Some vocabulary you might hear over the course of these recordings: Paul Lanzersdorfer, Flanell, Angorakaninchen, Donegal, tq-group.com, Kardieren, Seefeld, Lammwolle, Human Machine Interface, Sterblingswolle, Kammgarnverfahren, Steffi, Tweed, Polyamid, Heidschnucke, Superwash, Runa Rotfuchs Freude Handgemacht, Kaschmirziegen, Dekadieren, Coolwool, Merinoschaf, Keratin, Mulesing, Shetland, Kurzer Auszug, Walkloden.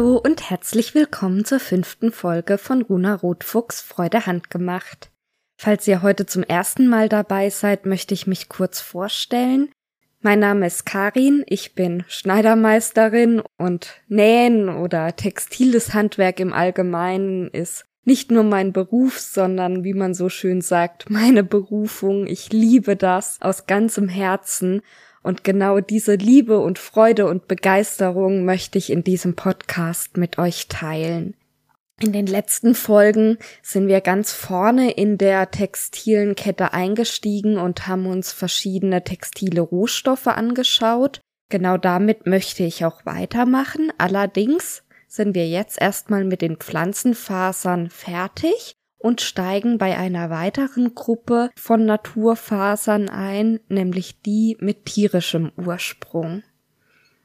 Hallo und herzlich willkommen zur 5. Folge von Runa Rotfuchs Freude Handgemacht. Falls ihr heute zum ersten Mal dabei seid, möchte ich mich kurz vorstellen. Mein Name ist Karin, ich bin Schneidermeisterin und Nähen oder textiles Handwerk im Allgemeinen ist nicht nur mein Beruf, sondern, wie man so schön sagt, meine Berufung. Ich liebe das aus ganzem Herzen. Und genau diese Liebe und Freude und Begeisterung möchte ich in diesem Podcast mit euch teilen. In den letzten Folgen sind wir ganz vorne in der textilen Kette eingestiegen und haben uns verschiedene textile Rohstoffe angeschaut. Genau damit möchte ich auch weitermachen. Allerdings sind wir jetzt erstmal mit den Pflanzenfasern fertig und steigen bei einer weiteren Gruppe von Naturfasern ein, nämlich die mit tierischem Ursprung.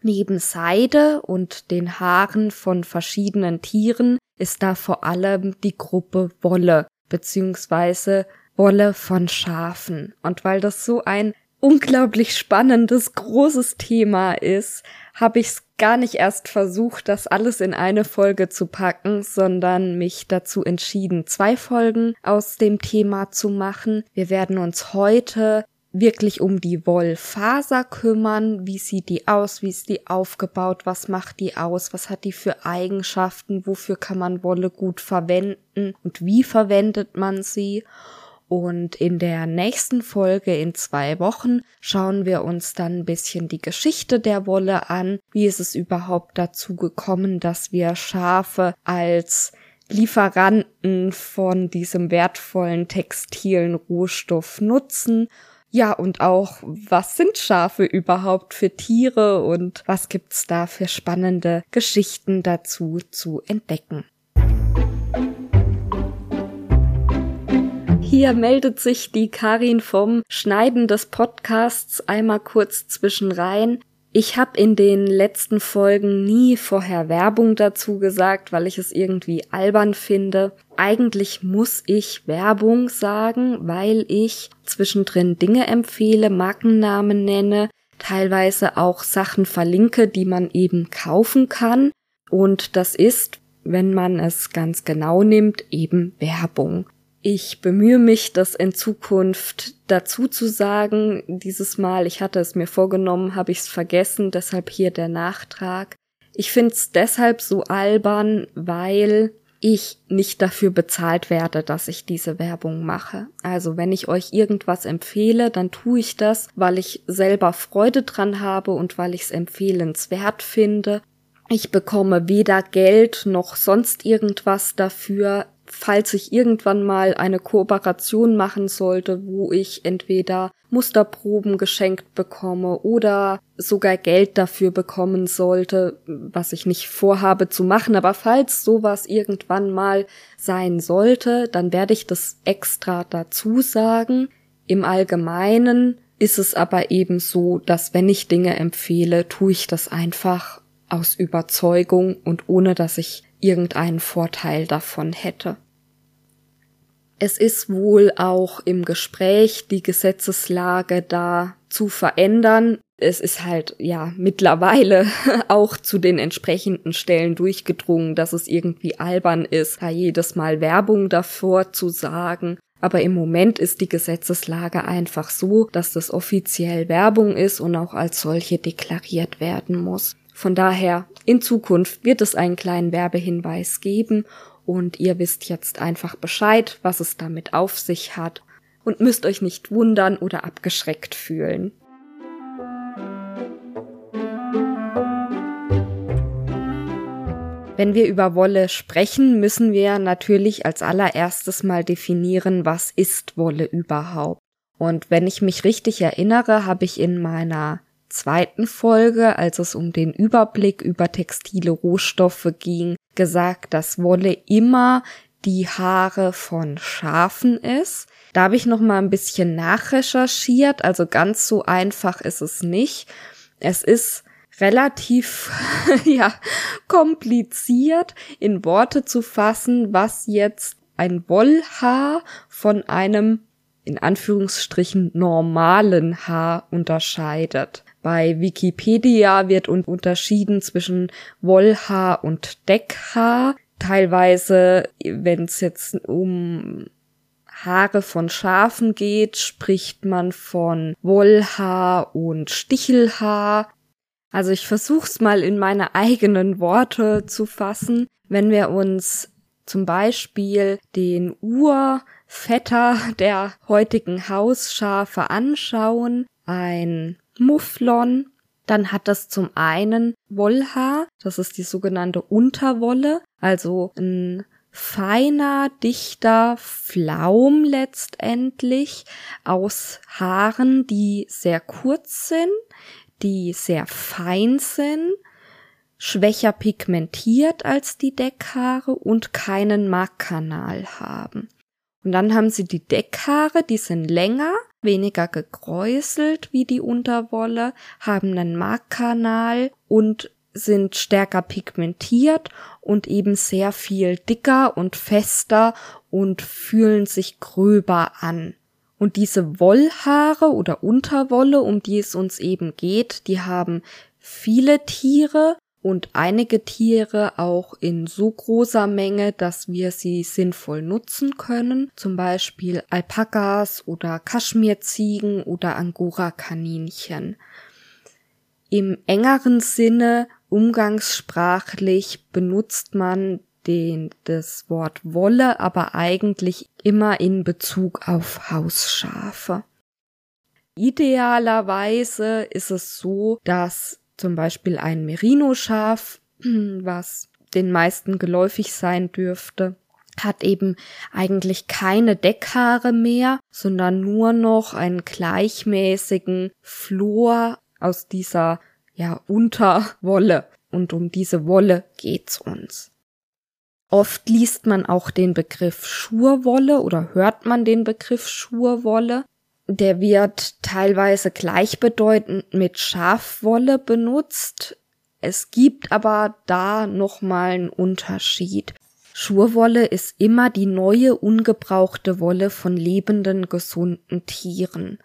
Neben Seide und den Haaren von verschiedenen Tieren ist da vor allem die Gruppe Wolle bzw. Wolle von Schafen. Und weil das so ein unglaublich spannendes, großes Thema ist, habe ich es gar nicht erst versucht, das alles in eine Folge zu packen, sondern mich dazu entschieden, 2 Folgen aus dem Thema zu machen. Wir werden uns heute wirklich um die Wollfaser kümmern. Wie sieht die aus? Wie ist die aufgebaut? Was macht die aus? Was hat die für Eigenschaften? Wofür kann man Wolle gut verwenden? Und wie verwendet man sie? Und in der nächsten Folge in 2 Wochen schauen wir uns dann ein bisschen die Geschichte der Wolle an. Wie ist es überhaupt dazu gekommen, dass wir Schafe als Lieferanten von diesem wertvollen textilen Rohstoff nutzen? Ja, und auch, was sind Schafe überhaupt für Tiere und was gibt's da für spannende Geschichten dazu zu entdecken? Hier meldet sich die Karin vom Schneiden des Podcasts einmal kurz zwischenrein. Ich habe in den letzten Folgen nie vorher Werbung dazu gesagt, weil ich es irgendwie albern finde. Eigentlich muss ich Werbung sagen, weil ich zwischendrin Dinge empfehle, Markennamen nenne, teilweise auch Sachen verlinke, die man eben kaufen kann. Und das ist, wenn man es ganz genau nimmt, eben Werbung. Ich bemühe mich, das in Zukunft dazu zu sagen. Dieses Mal, ich hatte es mir vorgenommen, habe ich es vergessen, deshalb hier der Nachtrag. Ich finde es deshalb so albern, weil ich nicht dafür bezahlt werde, dass ich diese Werbung mache. Also wenn ich euch irgendwas empfehle, dann tue ich das, weil ich selber Freude dran habe und weil ich es empfehlenswert finde. Ich bekomme weder Geld noch sonst irgendwas dafür. Falls ich irgendwann mal eine Kooperation machen sollte, wo ich entweder Musterproben geschenkt bekomme oder sogar Geld dafür bekommen sollte, was ich nicht vorhabe zu machen, aber falls sowas irgendwann mal sein sollte, dann werde ich das extra dazu sagen. Im Allgemeinen ist es aber eben so, dass wenn ich Dinge empfehle, tue ich das einfach aus Überzeugung und ohne, dass ich irgendeinen Vorteil davon hätte. Es ist wohl auch im Gespräch, die Gesetzeslage da zu verändern. Es ist halt ja mittlerweile auch zu den entsprechenden Stellen durchgedrungen, dass es irgendwie albern ist, da jedes Mal Werbung davor zu sagen. Aber im Moment ist die Gesetzeslage einfach so, dass das offiziell Werbung ist und auch als solche deklariert werden muss. Von daher, in Zukunft wird es einen kleinen Werbehinweis geben und ihr wisst jetzt einfach Bescheid, was es damit auf sich hat und müsst euch nicht wundern oder abgeschreckt fühlen. Wenn wir über Wolle sprechen, müssen wir natürlich als allererstes mal definieren, was ist Wolle überhaupt? Und wenn ich mich richtig erinnere, habe ich in meiner zweiten Folge, als es um den Überblick über textile Rohstoffe ging, gesagt, dass Wolle immer die Haare von Schafen ist. Da habe ich nochmal ein bisschen nachrecherchiert, also ganz so einfach ist es nicht. Es ist relativ kompliziert in Worte zu fassen, was jetzt ein Wollhaar von einem in Anführungsstrichen normalen Haar unterscheidet. Bei Wikipedia wird unterschieden zwischen Wollhaar und Deckhaar. Teilweise, wenn es jetzt um Haare von Schafen geht, spricht man von Wollhaar und Stichelhaar. Also ich versuch's mal in meine eigenen Worte zu fassen. Wenn wir uns zum Beispiel den Urvetter der heutigen Hausschafe anschauen, ein Mufflon, dann hat das zum einen Wollhaar, das ist die sogenannte Unterwolle, also ein feiner, dichter Flaum letztendlich aus Haaren, die sehr kurz sind, die sehr fein sind, schwächer pigmentiert als die Deckhaare und keinen Markkanal haben. Und dann haben sie die Deckhaare, die sind länger, weniger gekräuselt wie die Unterwolle, haben einen Markkanal und sind stärker pigmentiert und eben sehr viel dicker und fester und fühlen sich gröber an. Und diese Wollhaare oder Unterwolle, um die es uns eben geht, die haben viele Tiere und einige Tiere auch in so großer Menge, dass wir sie sinnvoll nutzen können, zum Beispiel Alpakas oder Kaschmirziegen oder Angorakaninchen. Im engeren Sinne, umgangssprachlich, benutzt man das Wort Wolle, aber eigentlich immer in Bezug auf Hausschafe. Idealerweise ist es so, dass zum Beispiel ein Merinoschaf, was den meisten geläufig sein dürfte, hat eben eigentlich keine Deckhaare mehr, sondern nur noch einen gleichmäßigen Flor aus dieser, ja, Unterwolle. Und um diese Wolle geht's uns. Oft liest man auch den Begriff Schurwolle oder hört man den Begriff Schurwolle. Der wird teilweise gleichbedeutend mit Schafwolle benutzt. Es gibt aber da nochmal einen Unterschied. Schurwolle ist immer die neue, ungebrauchte Wolle von lebenden, gesunden Tieren.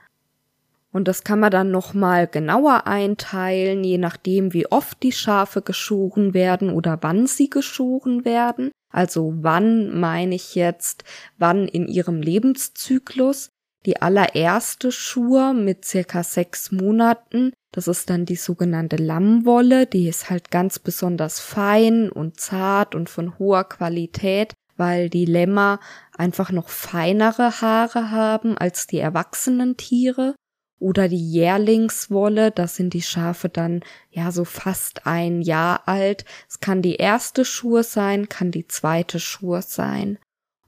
Und das kann man dann nochmal genauer einteilen, je nachdem, wie oft die Schafe geschoren werden oder wann sie geschoren werden. Also wann meine ich jetzt, wann in ihrem Lebenszyklus. Die allererste Schur mit circa 6 Monaten, das ist dann die sogenannte Lammwolle, die ist halt ganz besonders fein und zart und von hoher Qualität, weil die Lämmer einfach noch feinere Haare haben als die erwachsenen Tiere. Oder die Jährlingswolle, das sind die Schafe dann ja so fast 1 Jahr alt. Es kann die erste Schur sein, kann die zweite Schur sein.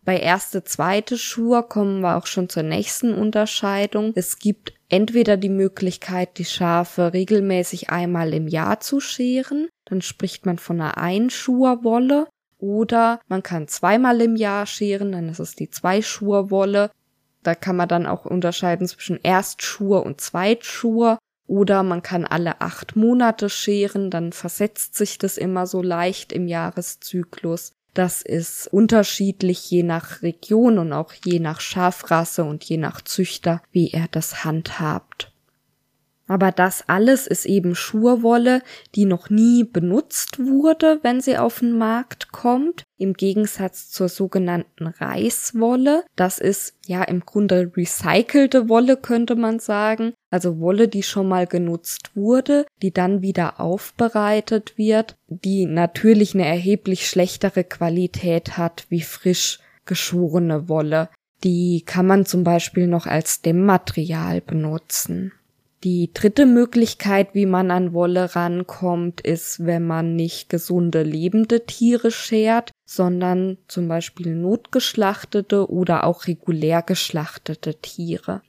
Bei erste, zweite Schur kommen wir auch schon zur nächsten Unterscheidung. Es gibt entweder die Möglichkeit, die Schafe regelmäßig einmal im Jahr zu scheren, dann spricht man von einer Einschurwolle, oder man kann 2-mal im Jahr scheren, dann ist es die Zweischurwolle. Da kann man dann auch unterscheiden zwischen Erstschur und Zweitschur, oder man kann alle 8 Monate scheren, dann versetzt sich das immer so leicht im Jahreszyklus. Das ist unterschiedlich je nach Region und auch je nach Schafrasse und je nach Züchter, wie er das handhabt. Aber das alles ist eben Schurwolle, die noch nie benutzt wurde, wenn sie auf den Markt kommt, im Gegensatz zur sogenannten Reißwolle. Das ist ja im Grunde recycelte Wolle, könnte man sagen, also Wolle, die schon mal genutzt wurde, die dann wieder aufbereitet wird, die natürlich eine erheblich schlechtere Qualität hat wie frisch geschorene Wolle. Die kann man zum Beispiel noch als Dämmmaterial benutzen. Die dritte Möglichkeit, wie man an Wolle rankommt, ist, wenn man nicht gesunde, lebende Tiere schert, sondern zum Beispiel notgeschlachtete oder auch regulär geschlachtete Tiere.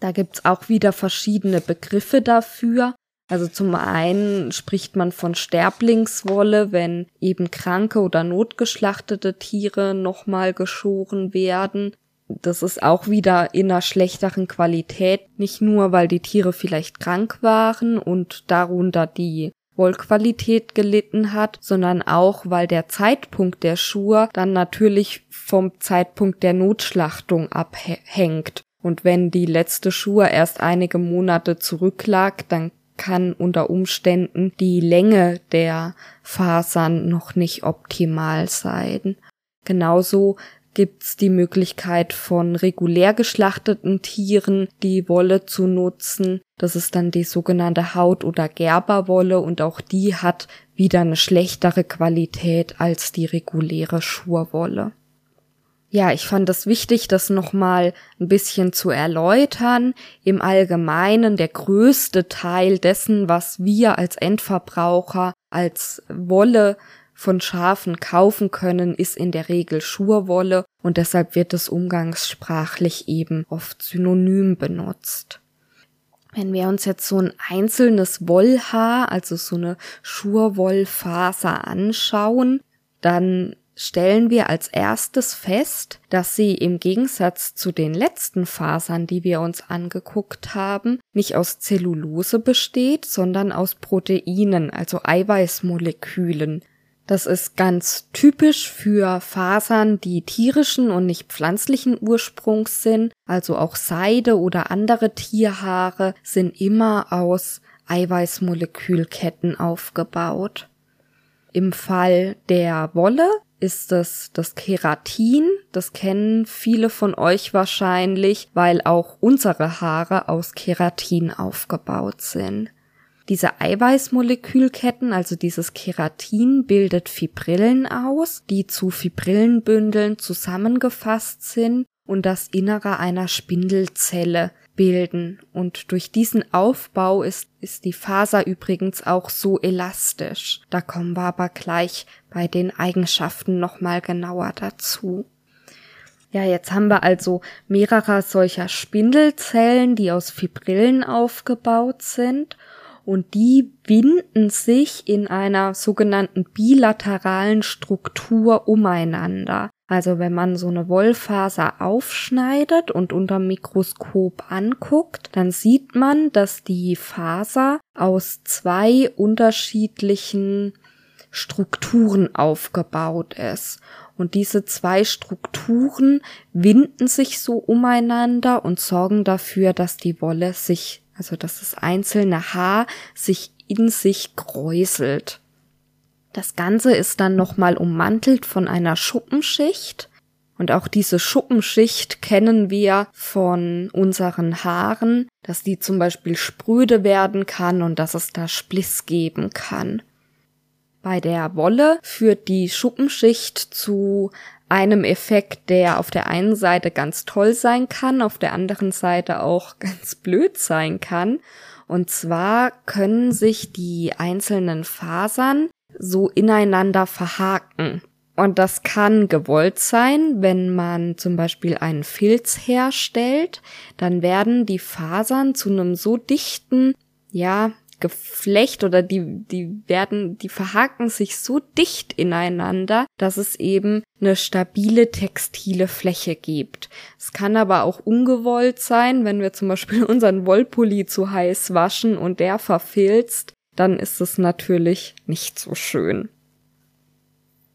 Da gibt's auch wieder verschiedene Begriffe dafür. Also zum einen spricht man von Sterblingswolle, wenn eben kranke oder notgeschlachtete Tiere nochmal geschoren werden. Das ist auch wieder in einer schlechteren Qualität, nicht nur, weil die Tiere vielleicht krank waren und darunter die Wollqualität gelitten hat, sondern auch, weil der Zeitpunkt der Schur dann natürlich vom Zeitpunkt der Notschlachtung abhängt. Und wenn die letzte Schur erst einige Monate zurücklag, dann kann unter Umständen die Länge der Fasern noch nicht optimal sein. Genauso gibt's die Möglichkeit von regulär geschlachteten Tieren die Wolle zu nutzen. Das ist dann die sogenannte Haut- oder Gerberwolle und auch die hat wieder eine schlechtere Qualität als die reguläre Schurwolle. Ja, ich fand es wichtig, das nochmal ein bisschen zu erläutern. Im Allgemeinen der größte Teil dessen, was wir als Endverbraucher als Wolle von Schafen kaufen können, ist in der Regel Schurwolle und deshalb wird es umgangssprachlich eben oft synonym benutzt. Wenn wir uns jetzt so ein einzelnes Wollhaar, also so eine Schurwollfaser anschauen, dann stellen wir als erstes fest, dass sie im Gegensatz zu den letzten Fasern, die wir uns angeguckt haben, nicht aus Zellulose besteht, sondern aus Proteinen, also Eiweißmolekülen. Das ist ganz typisch für Fasern, die tierischen und nicht pflanzlichen Ursprungs sind, also auch Seide oder andere Tierhaare sind immer aus Eiweißmolekülketten aufgebaut. Im Fall der Wolle ist es das Keratin, das kennen viele von euch wahrscheinlich, weil auch unsere Haare aus Keratin aufgebaut sind. Diese Eiweißmolekülketten, also dieses Keratin, bildet Fibrillen aus, die zu Fibrillenbündeln zusammengefasst sind und das Innere einer Spindelzelle bilden. Und durch diesen Aufbau ist die Faser übrigens auch so elastisch. Da kommen wir aber gleich bei den Eigenschaften nochmal genauer dazu. Ja, jetzt haben wir also mehrere solcher Spindelzellen, die aus Fibrillen aufgebaut sind. Und die winden sich in einer sogenannten bilateralen Struktur umeinander. Also wenn man so eine Wollfaser aufschneidet und unterm Mikroskop anguckt, dann sieht man, dass die Faser aus zwei unterschiedlichen Strukturen aufgebaut ist. Und diese zwei Strukturen winden sich so umeinander und sorgen dafür, dass die Wolle sich, also dass das einzelne Haar sich in sich kräuselt. Das Ganze ist dann nochmal ummantelt von einer Schuppenschicht. Und auch diese Schuppenschicht kennen wir von unseren Haaren, dass die zum Beispiel spröde werden kann und dass es da Spliss geben kann. Bei der Wolle führt die Schuppenschicht zu einem Effekt, der auf der einen Seite ganz toll sein kann, auf der anderen Seite auch ganz blöd sein kann. Und zwar können sich die einzelnen Fasern so ineinander verhaken. Und das kann gewollt sein, wenn man zum Beispiel einen Filz herstellt, dann werden die Fasern zu einem so dichten, Geflecht oder die verhaken sich so dicht ineinander, dass es eben eine stabile textile Fläche gibt. Es kann aber auch ungewollt sein, wenn wir zum Beispiel unseren Wollpulli zu heiß waschen und der verfilzt, dann ist es natürlich nicht so schön.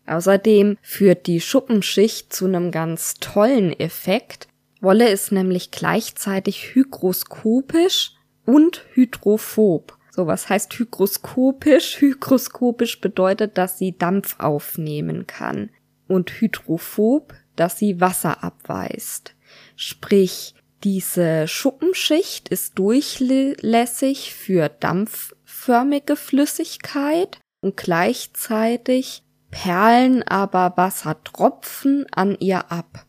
Außerdem führt die Schuppenschicht zu einem ganz tollen Effekt. Wolle ist nämlich gleichzeitig hygroskopisch und hydrophob. So, was heißt hygroskopisch? Hygroskopisch bedeutet, dass sie Dampf aufnehmen kann und hydrophob, dass sie Wasser abweist. Sprich, diese Schuppenschicht ist durchlässig für dampfförmige Flüssigkeit und gleichzeitig perlen aber Wassertropfen an ihr ab.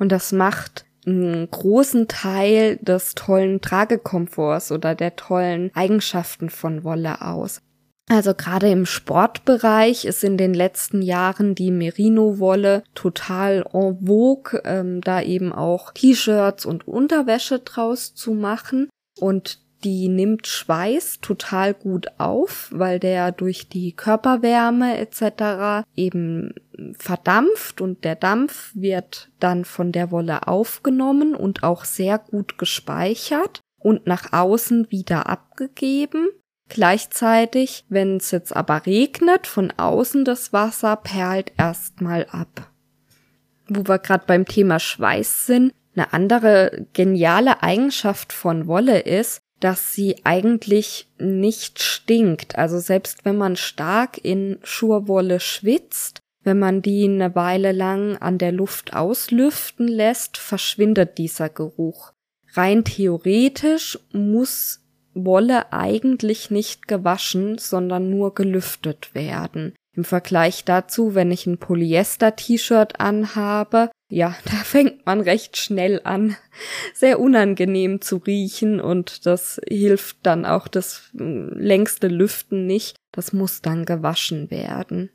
Und das macht einen großen Teil des tollen Tragekomforts oder der tollen Eigenschaften von Wolle aus. Also gerade im Sportbereich ist in den letzten Jahren die Merino-Wolle total en vogue, da eben auch T-Shirts und Unterwäsche draus zu machen. Und die nimmt Schweiß total gut auf, weil der durch die Körperwärme etc. eben verdampft und der Dampf wird dann von der Wolle aufgenommen und auch sehr gut gespeichert und nach außen wieder abgegeben. Gleichzeitig, wenn es jetzt aber regnet, von außen das Wasser perlt erstmal ab. Wo wir gerade beim Thema Schweiß sind, eine andere geniale Eigenschaft von Wolle ist, dass sie eigentlich nicht stinkt. Also selbst wenn man stark in Schurwolle schwitzt, wenn man die eine Weile lang an der Luft auslüften lässt, verschwindet dieser Geruch. Rein theoretisch muss Wolle eigentlich nicht gewaschen, sondern nur gelüftet werden. Im Vergleich dazu, wenn ich ein Polyester-T-Shirt anhabe, ja, da fängt man recht schnell an, sehr unangenehm zu riechen, und das hilft dann auch das längste Lüften nicht. Das muss dann gewaschen werden.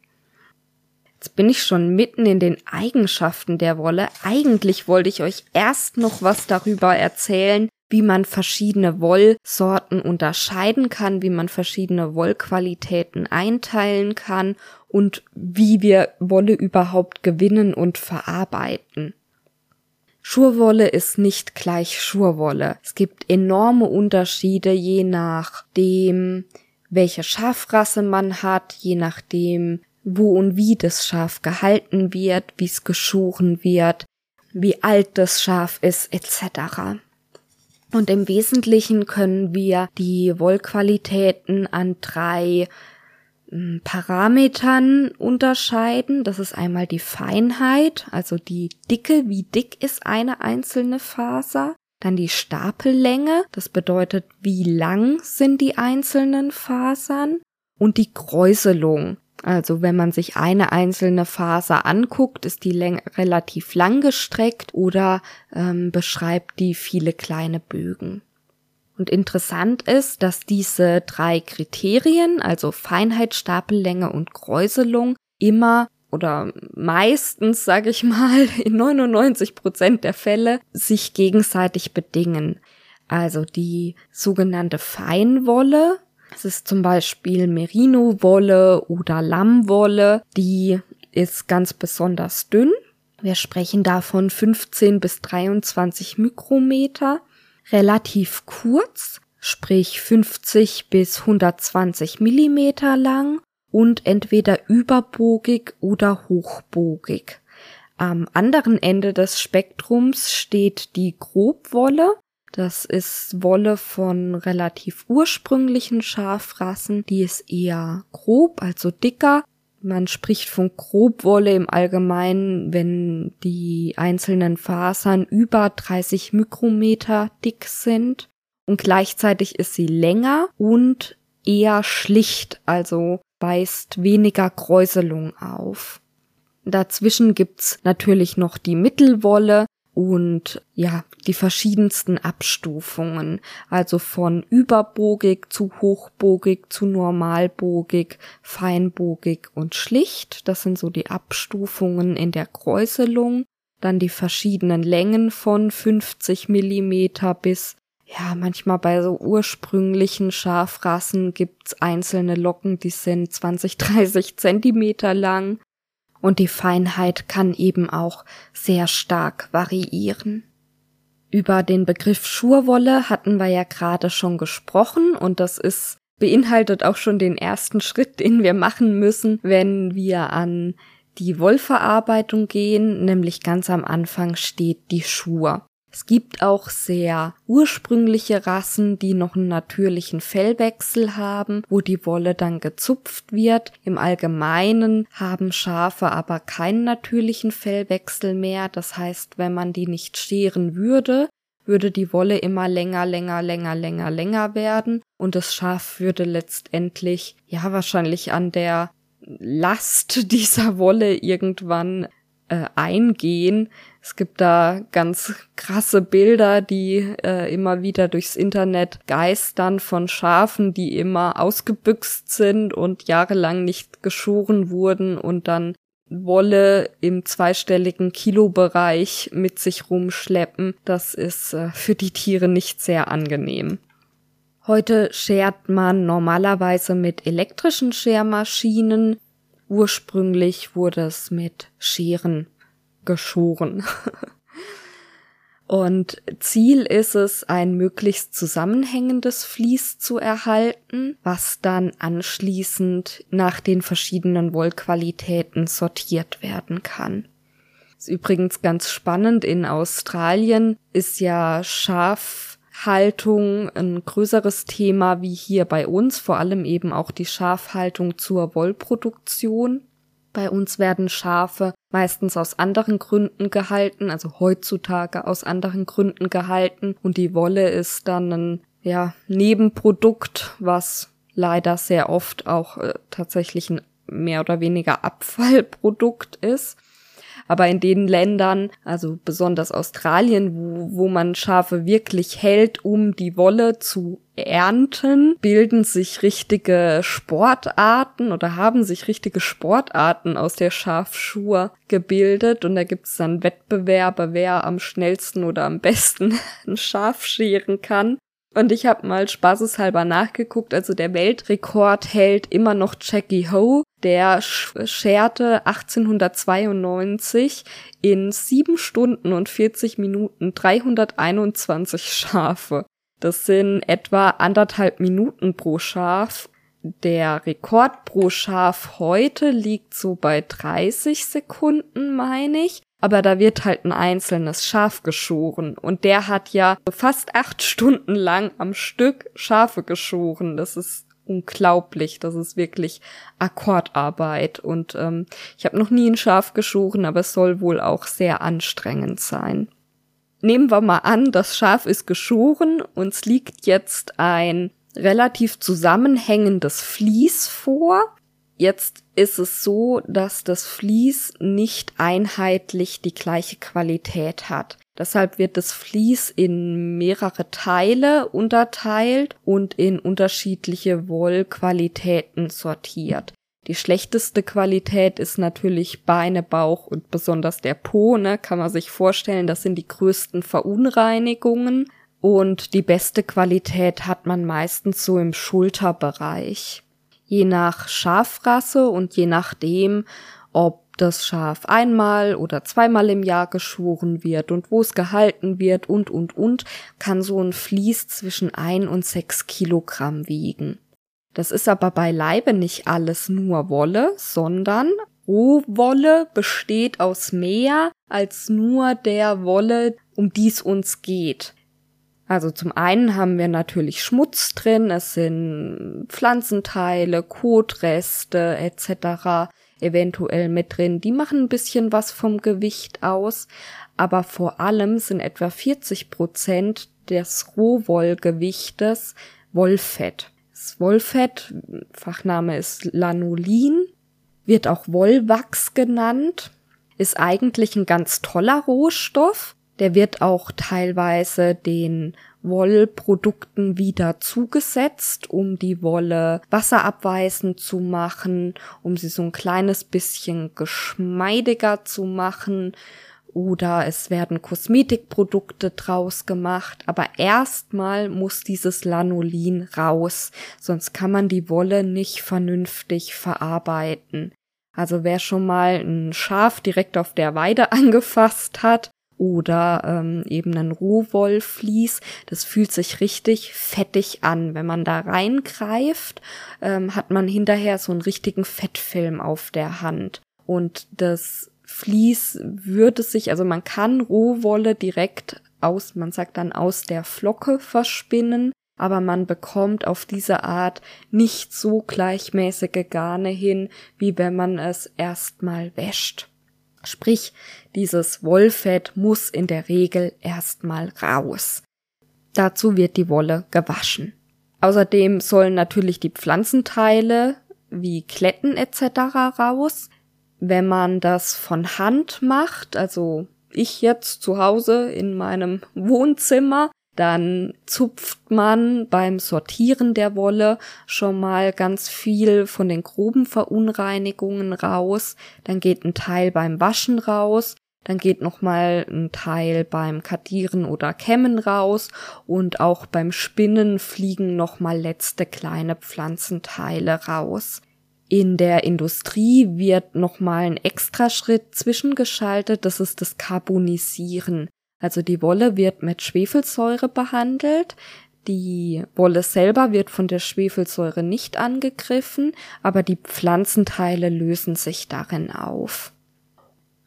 Jetzt bin ich schon mitten in den Eigenschaften der Wolle. Eigentlich wollte ich euch erst noch was darüber erzählen, wie man verschiedene Wollsorten unterscheiden kann, wie man verschiedene Wollqualitäten einteilen kann und wie wir Wolle überhaupt gewinnen und verarbeiten. Schurwolle ist nicht gleich Schurwolle. Es gibt enorme Unterschiede, je nachdem, welche Schafrasse man hat, je nachdem, wo und wie das Schaf gehalten wird, wie es geschoren wird, wie alt das Schaf ist, etc. Und im Wesentlichen können wir die Wollqualitäten an 3 Parametern unterscheiden. Das ist einmal die Feinheit, also die Dicke, wie dick ist eine einzelne Faser. Dann die Stapellänge, das bedeutet, wie lang sind die einzelnen Fasern. Und die Kräuselung. Also wenn man sich eine einzelne Faser anguckt, ist die Länge relativ lang gestreckt oder beschreibt die viele kleine Bögen. Und interessant ist, dass diese 3 Kriterien, also Feinheit, Stapellänge und Kräuselung, immer oder meistens, sage ich mal, in 99% der Fälle sich gegenseitig bedingen. Also die sogenannte Feinwolle, es ist zum Beispiel Merinowolle oder Lammwolle, die ist ganz besonders dünn. Wir sprechen davon 15 bis 23 Mikrometer, relativ kurz, sprich 50 bis 120 Millimeter lang und entweder überbogig oder hochbogig. Am anderen Ende des Spektrums steht die Grobwolle. Das ist Wolle von relativ ursprünglichen Schafrassen, die ist eher grob, also dicker. Man spricht von Grobwolle im Allgemeinen, wenn die einzelnen Fasern über 30 Mikrometer dick sind. Und gleichzeitig ist sie länger und eher schlicht, also weist weniger Kräuselung auf. Dazwischen gibt's natürlich noch die Mittelwolle. Und ja, die verschiedensten Abstufungen, also von überbogig zu hochbogig zu normalbogig, feinbogig und schlicht. Das sind so die Abstufungen in der Kräuselung. Dann die verschiedenen Längen von 50 Millimeter bis, ja, manchmal bei so ursprünglichen Schafrassen gibt's einzelne Locken, die sind 20, 30 Zentimeter lang. Und die Feinheit kann eben auch sehr stark variieren. Über den Begriff Schurwolle hatten wir ja gerade schon gesprochen und das beinhaltet auch schon den ersten Schritt, den wir machen müssen, wenn wir an die Wollverarbeitung gehen, nämlich ganz am Anfang steht die Schur. Es gibt auch sehr ursprüngliche Rassen, die noch einen natürlichen Fellwechsel haben, wo die Wolle dann gezupft wird. Im Allgemeinen haben Schafe aber keinen natürlichen Fellwechsel mehr. Das heißt, wenn man die nicht scheren würde, würde die Wolle immer länger werden und das Schaf würde letztendlich, ja, wahrscheinlich an der Last dieser Wolle irgendwann eingehen. Es gibt da ganz krasse Bilder, die immer wieder durchs Internet geistern von Schafen, die immer ausgebüxt sind und jahrelang nicht geschoren wurden und dann Wolle im zweistelligen Kilobereich mit sich rumschleppen. Das ist für die Tiere nicht sehr angenehm. Heute schert man normalerweise mit elektrischen Schermaschinen. Ursprünglich wurde es mit Scheren geschoren. Und Ziel ist es, ein möglichst zusammenhängendes Vlies zu erhalten, was dann anschließend nach den verschiedenen Wollqualitäten sortiert werden kann. Ist übrigens ganz spannend, in Australien ist ja Schaf Haltung ein größeres Thema wie hier bei uns, vor allem eben auch die Schafhaltung zur Wollproduktion. Bei uns werden Schafe meistens aus anderen Gründen gehalten, also heutzutage aus anderen Gründen gehalten, und die Wolle ist dann ein Nebenprodukt, was leider sehr oft auch tatsächlich ein mehr oder weniger Abfallprodukt ist. Aber in den Ländern, also besonders Australien, wo man Schafe wirklich hält, um die Wolle zu ernten, bilden sich richtige Sportarten oder haben sich richtige Sportarten aus der Schafschur gebildet. Und da gibt's dann Wettbewerbe, wer am schnellsten oder am besten ein Schaf scheren kann. Und ich habe mal spaßeshalber nachgeguckt, also der Weltrekord hält immer noch Jackie Ho. Der scherte 1892 in 7 Stunden und 40 Minuten 321 Schafe. Das sind etwa 1,5 Minuten pro Schaf. Der Rekord pro Schaf heute liegt so bei 30 Sekunden, meine ich. Aber da wird halt ein einzelnes Schaf geschoren. Und der hat ja fast 8 Stunden lang am Stück Schafe geschoren. Das ist unglaublich. Das ist wirklich Akkordarbeit. Und ich habe noch nie ein Schaf geschoren, aber es soll wohl auch sehr anstrengend sein. Nehmen wir mal an, das Schaf ist geschoren. Uns liegt jetzt ein relativ zusammenhängendes Vlies vor. Jetzt ist es so, dass das Vlies nicht einheitlich die gleiche Qualität hat. Deshalb wird das Vlies in mehrere Teile unterteilt und in unterschiedliche Wollqualitäten sortiert. Die schlechteste Qualität ist natürlich Beine, Bauch und besonders der Po, ne? Kann man sich vorstellen, das sind die größten Verunreinigungen. Und die beste Qualität hat man meistens so im Schulterbereich. Je nach Schafrasse und je nachdem, ob das Schaf einmal oder zweimal im Jahr geschoren wird und wo es gehalten wird und, kann so ein Vlies zwischen 1 und 6 Kilogramm wiegen. Das ist aber beileibe nicht alles nur Wolle, sondern Rohwolle besteht aus mehr als nur der Wolle, um die es uns geht. Also zum einen haben wir natürlich Schmutz drin, es sind Pflanzenteile, Kotreste etc. eventuell mit drin. Die machen ein bisschen was vom Gewicht aus, aber vor allem sind etwa 40% des Rohwollgewichtes Wollfett. Das Wollfett, Fachname ist Lanolin, wird auch Wollwachs genannt, ist eigentlich ein ganz toller Rohstoff. Der wird auch teilweise den Wollprodukten wieder zugesetzt, um die Wolle wasserabweisend zu machen, um sie so ein kleines bisschen geschmeidiger zu machen, oder es werden Kosmetikprodukte draus gemacht. Aber erstmal muss dieses Lanolin raus, sonst kann man die Wolle nicht vernünftig verarbeiten. Also wer schon mal ein Schaf direkt auf der Weide angefasst hat, oder eben ein Rohwollvlies, das fühlt sich richtig fettig an. Wenn man da reingreift, hat man hinterher so einen richtigen Fettfilm auf der Hand. Und das Vlies würde sich, also man kann Rohwolle direkt aus der Flocke verspinnen, aber man bekommt auf diese Art nicht so gleichmäßige Garne hin, wie wenn man es erstmal wäscht. Sprich, dieses Wollfett muss in der Regel erstmal raus. Dazu wird die Wolle gewaschen. Außerdem sollen natürlich die Pflanzenteile wie Kletten etc. raus. Wenn man das von Hand macht, also ich jetzt zu Hause in meinem Wohnzimmer, dann zupft man beim Sortieren der Wolle schon mal ganz viel von den groben Verunreinigungen raus. Dann geht ein Teil beim Waschen raus, dann geht nochmal ein Teil beim Kardieren oder Kämmen raus und auch beim Spinnen fliegen nochmal letzte kleine Pflanzenteile raus. In der Industrie wird nochmal ein Extraschritt zwischengeschaltet, das ist das Carbonisieren. Also die Wolle wird mit Schwefelsäure behandelt, die Wolle selber wird von der Schwefelsäure nicht angegriffen, aber die Pflanzenteile lösen sich darin auf.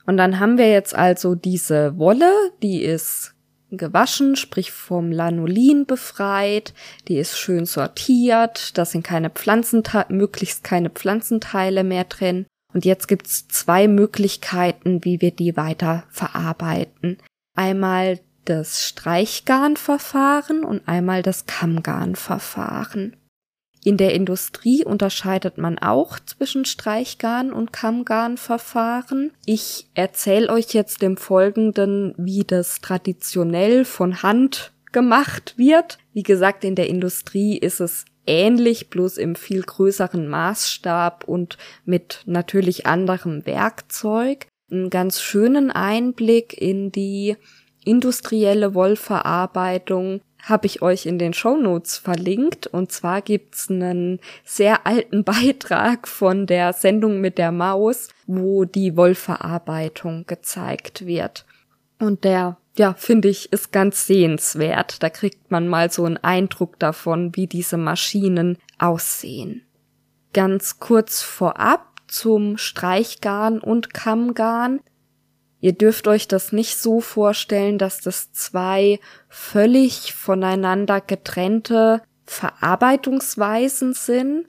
Und dann haben wir jetzt also diese Wolle, die ist gewaschen, sprich vom Lanolin befreit, die ist schön sortiert, da sind möglichst keine Pflanzenteile mehr drin. Und jetzt gibt's zwei Möglichkeiten, wie wir die weiter verarbeiten. Einmal das Streichgarnverfahren und einmal das Kammgarnverfahren. In der Industrie unterscheidet man auch zwischen Streichgarn- und Kammgarnverfahren. Ich erzähle euch jetzt im Folgenden, wie das traditionell von Hand gemacht wird. Wie gesagt, in der Industrie ist es ähnlich, bloß im viel größeren Maßstab und mit natürlich anderem Werkzeug. Einen ganz schönen Einblick in die industrielle Wollverarbeitung habe ich euch in den Shownotes verlinkt, und zwar gibt's einen sehr alten Beitrag von der Sendung mit der Maus, wo die Wollverarbeitung gezeigt wird. Und der, finde ich, ist ganz sehenswert. Da kriegt man mal so einen Eindruck davon, wie diese Maschinen aussehen. Ganz kurz vorab zum Streichgarn und Kammgarn. Ihr dürft euch das nicht so vorstellen, dass das zwei völlig voneinander getrennte Verarbeitungsweisen sind.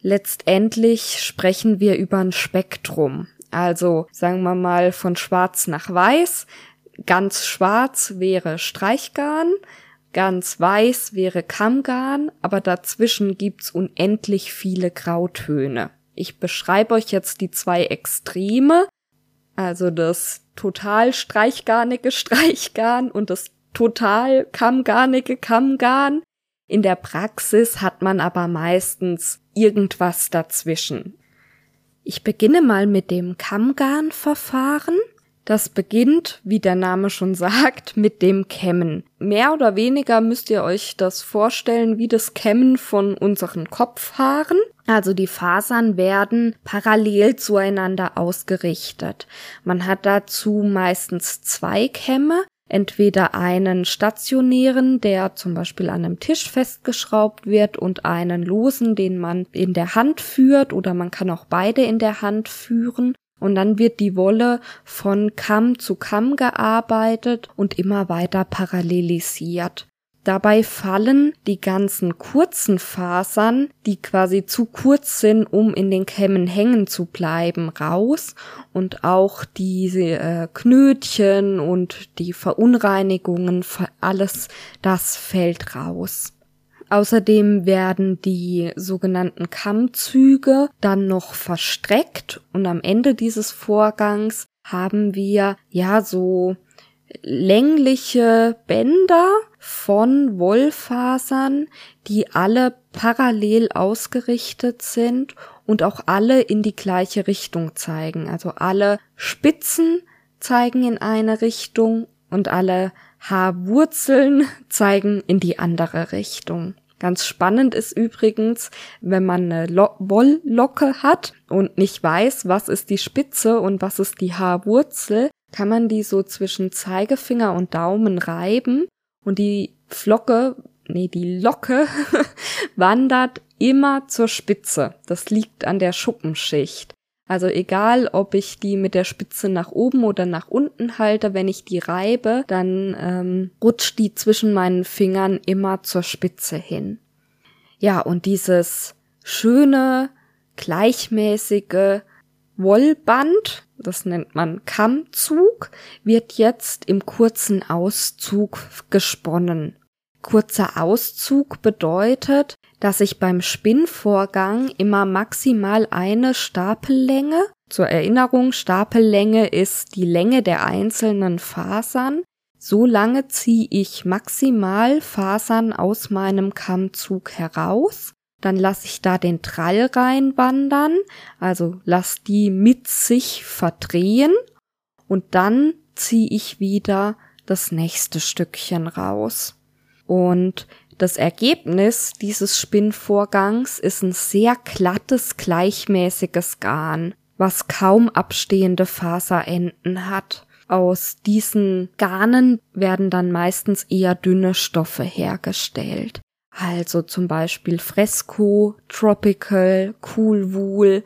Letztendlich sprechen wir über ein Spektrum. Also sagen wir mal von schwarz nach weiß. Ganz schwarz wäre Streichgarn, ganz weiß wäre Kammgarn, aber dazwischen gibt's unendlich viele Grautöne. Ich beschreibe euch jetzt die zwei Extreme. Also das total streichgarnige Streichgarn und das total kammgarnige Kammgarn. In der Praxis hat man aber meistens irgendwas dazwischen. Ich beginne mal mit dem Kammgarnverfahren. Das beginnt, wie der Name schon sagt, mit dem Kämmen. Mehr oder weniger müsst ihr euch das vorstellen wie das Kämmen von unseren Kopfhaaren. Also die Fasern werden parallel zueinander ausgerichtet. Man hat dazu meistens zwei Kämme, entweder einen stationären, der zum Beispiel an einem Tisch festgeschraubt wird, und einen losen, den man in der Hand führt, oder man kann auch beide in der Hand führen. Und dann wird die Wolle von Kamm zu Kamm gearbeitet und immer weiter parallelisiert. Dabei fallen die ganzen kurzen Fasern, die quasi zu kurz sind, um in den Kämmen hängen zu bleiben, raus. Und auch diese Knötchen und die Verunreinigungen, alles das fällt raus. Außerdem werden die sogenannten Kammzüge dann noch verstreckt, und am Ende dieses Vorgangs haben wir so längliche Bänder von Wollfasern, die alle parallel ausgerichtet sind und auch alle in die gleiche Richtung zeigen. Also alle Spitzen zeigen in eine Richtung und alle Haarwurzeln zeigen in die andere Richtung. Ganz spannend ist übrigens, wenn man eine Wolllocke hat und nicht weiß, was ist die Spitze und was ist die Haarwurzel, kann man die so zwischen Zeigefinger und Daumen reiben, und die Locke wandert immer zur Spitze. Das liegt an der Schuppenschicht. Also egal, ob ich die mit der Spitze nach oben oder nach unten halte, wenn ich die reibe, dann rutscht die zwischen meinen Fingern immer zur Spitze hin. Ja, und dieses schöne, gleichmäßige Wollband, das nennt man Kammzug, wird jetzt im kurzen Auszug gesponnen. Kurzer Auszug bedeutet, dass ich beim Spinnvorgang immer maximal eine Stapellänge, zur Erinnerung, Stapellänge ist die Länge der einzelnen Fasern, so lange ziehe ich maximal Fasern aus meinem Kammzug heraus, dann lasse ich da den Trall reinwandern, also lasse die mit sich verdrehen, und dann ziehe ich wieder das nächste Stückchen raus. Und das Ergebnis dieses Spinnvorgangs ist ein sehr glattes, gleichmäßiges Garn, was kaum abstehende Faserenden hat. Aus diesen Garnen werden dann meistens eher dünne Stoffe hergestellt. Also zum Beispiel Fresco, Tropical, Coolwool,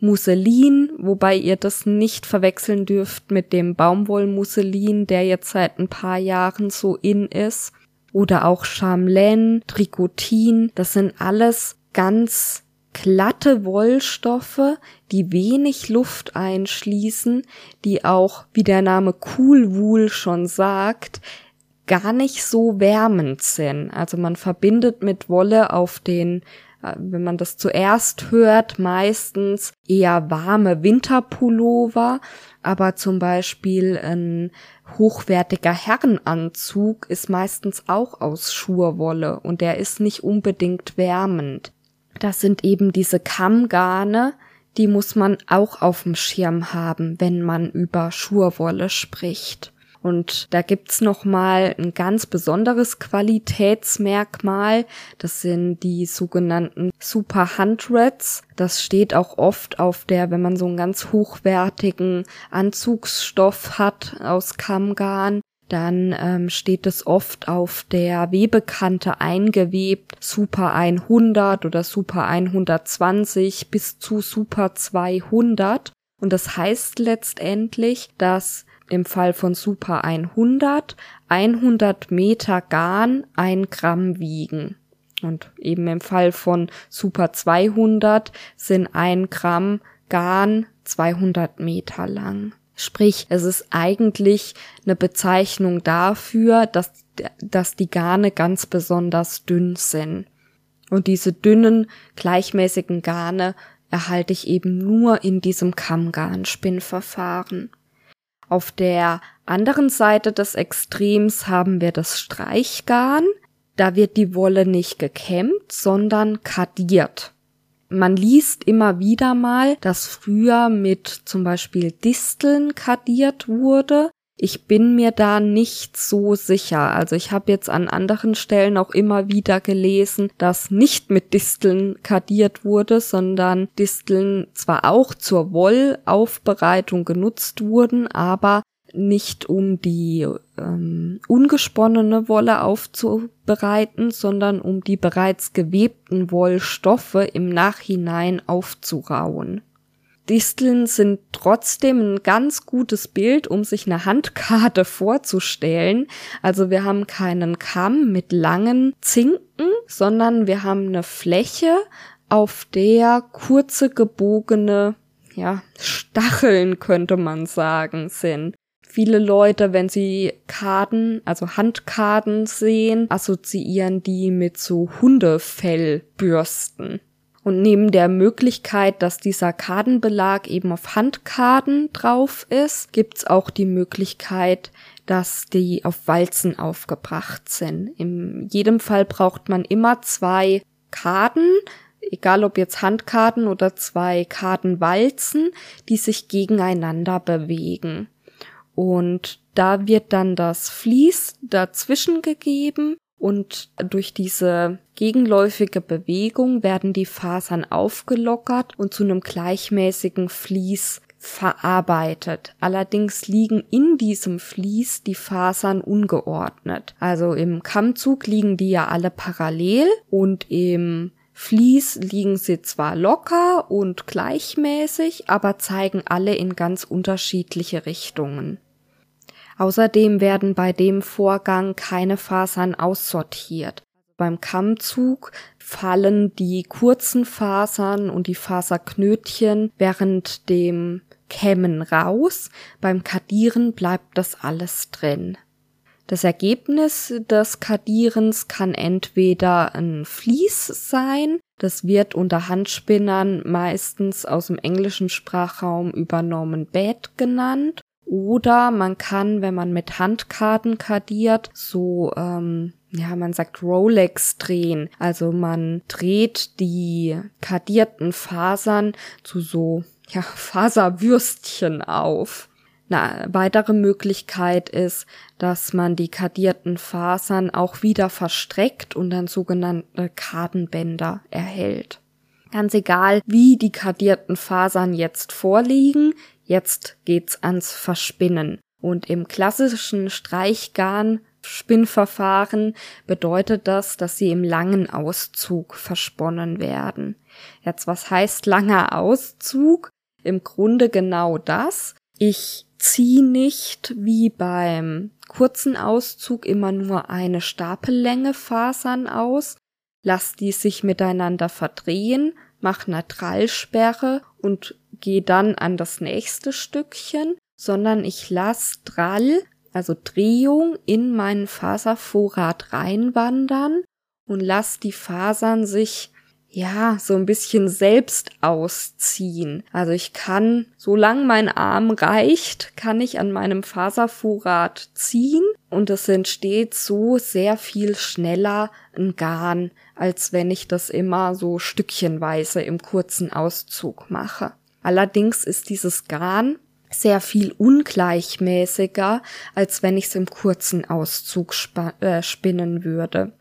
Musselin, wobei ihr das nicht verwechseln dürft mit dem Baumwollmusselin, der jetzt seit ein paar Jahren so in ist. Oder auch Chamelaine, Trikotin, das sind alles ganz glatte Wollstoffe, die wenig Luft einschließen, die auch, wie der Name Coolwool schon sagt, gar nicht so wärmend sind. Also man verbindet mit Wolle auf den, wenn man das zuerst hört, meistens eher warme Winterpullover, aber zum Beispiel ein hochwertiger Herrenanzug ist meistens auch aus Schurwolle und der ist nicht unbedingt wärmend. Das sind eben diese Kammgarne, die muss man auch auf dem Schirm haben, wenn man über Schurwolle spricht. Und da gibt's nochmal ein ganz besonderes Qualitätsmerkmal, das sind die sogenannten Super 100s. Das steht auch oft auf der, wenn man so einen ganz hochwertigen Anzugsstoff hat aus Kammgarn, dann steht es oft auf der Webekante eingewebt, Super 100 oder Super 120 bis zu Super 200. Und das heißt letztendlich, dass im Fall von Super 100 100 Meter Garn 1 Gramm wiegen. Und eben im Fall von Super 200 sind 1 Gramm Garn 200 Meter lang. Sprich, es ist eigentlich eine Bezeichnung dafür, dass die Garne ganz besonders dünn sind. Und diese dünnen, gleichmäßigen Garne erhalte ich eben nur in diesem Kammgarnspinnverfahren. Auf der anderen Seite des Extrems haben wir das Streichgarn. Da wird die Wolle nicht gekämmt, sondern kardiert. Man liest immer wieder mal, dass früher mit zum Beispiel Disteln kardiert wurde. Ich bin mir da nicht so sicher. Also ich habe jetzt an anderen Stellen auch immer wieder gelesen, dass nicht mit Disteln kardiert wurde, sondern Disteln zwar auch zur Wollaufbereitung genutzt wurden, aber nicht um die ungesponnene Wolle aufzubereiten, sondern um die bereits gewebten Wollstoffe im Nachhinein aufzurauen. Disteln sind trotzdem ein ganz gutes Bild, um sich eine Handkarte vorzustellen. Also wir haben keinen Kamm mit langen Zinken, sondern wir haben eine Fläche, auf der kurze gebogene, Stacheln könnte man sagen, sind. Viele Leute, wenn sie Karten, also Handkarten sehen, assoziieren die mit so Hundefellbürsten. Und neben der Möglichkeit, dass dieser Kartenbelag eben auf Handkarten drauf ist, gibt's auch die Möglichkeit, dass die auf Walzen aufgebracht sind. In jedem Fall braucht man immer 2 Karten, egal ob jetzt Handkarten oder 2 Kartenwalzen, die sich gegeneinander bewegen. Und da wird dann das Vlies dazwischen gegeben. Und durch diese gegenläufige Bewegung werden die Fasern aufgelockert und zu einem gleichmäßigen Vlies verarbeitet. Allerdings liegen in diesem Vlies die Fasern ungeordnet. Also im Kammzug liegen die ja alle parallel und im Vlies liegen sie zwar locker und gleichmäßig, aber zeigen alle in ganz unterschiedliche Richtungen. Außerdem werden bei dem Vorgang keine Fasern aussortiert. Beim Kammzug fallen die kurzen Fasern und die Faserknötchen während dem Kämmen raus. Beim Kardieren bleibt das alles drin. Das Ergebnis des Kardierens kann entweder ein Vlies sein, das wird unter Handspinnern meistens aus dem englischen Sprachraum übernommen Bed genannt, oder man kann, wenn man mit Handkarten kardiert, so, man sagt Rolex drehen. Also man dreht die kardierten Fasern zu so, Faserwürstchen auf. Eine weitere Möglichkeit ist, dass man die kardierten Fasern auch wieder verstreckt und dann sogenannte Kartenbänder erhält. Ganz egal, wie die kardierten Fasern jetzt vorliegen, jetzt geht's ans Verspinnen. Und im klassischen Streichgarn Spinnverfahren bedeutet das, dass sie im langen Auszug versponnen werden. Jetzt, was heißt langer Auszug? Im Grunde genau das. Ich ziehe nicht wie beim kurzen Auszug immer nur eine Stapellänge Fasern aus, lass die sich miteinander verdrehen, mach eine Drallsperre und gehe dann an das nächste Stückchen, sondern ich lasse Drall, also Drehung, in meinen Faservorrat reinwandern und lasse die Fasern sich so ein bisschen selbst ausziehen. Also ich kann, solange mein Arm reicht, kann ich an meinem Faservorrat ziehen und es entsteht so sehr viel schneller ein Garn, als wenn ich das immer so stückchenweise im kurzen Auszug mache. Allerdings ist dieses Garn sehr viel ungleichmäßiger, als wenn ich es im kurzen Auszug spinnen würde.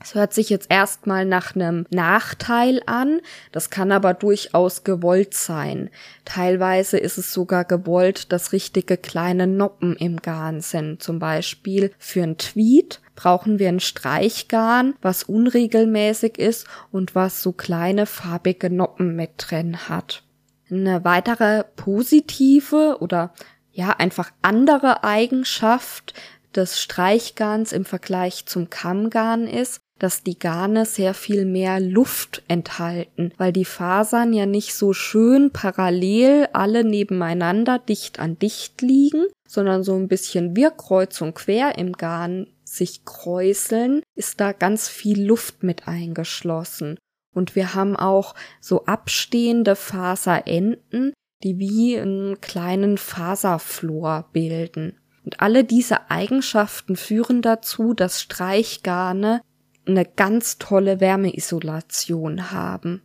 Es hört sich jetzt erstmal nach einem Nachteil an, das kann aber durchaus gewollt sein. Teilweise ist es sogar gewollt, dass richtige kleine Noppen im Garn sind. Zum Beispiel für ein Tweed brauchen wir ein Streichgarn, was unregelmäßig ist und was so kleine farbige Noppen mit drin hat. Eine weitere positive oder einfach andere Eigenschaft des Streichgarns im Vergleich zum Kammgarn ist, dass die Garne sehr viel mehr Luft enthalten, weil die Fasern ja nicht so schön parallel alle nebeneinander dicht an dicht liegen, sondern so ein bisschen wir kreuz und quer im Garn sich kräuseln, ist da ganz viel Luft mit eingeschlossen. Und wir haben auch so abstehende Faserenden, die wie einen kleinen Faserflor bilden. Und alle diese Eigenschaften führen dazu, dass Streichgarne eine ganz tolle Wärmeisolation haben.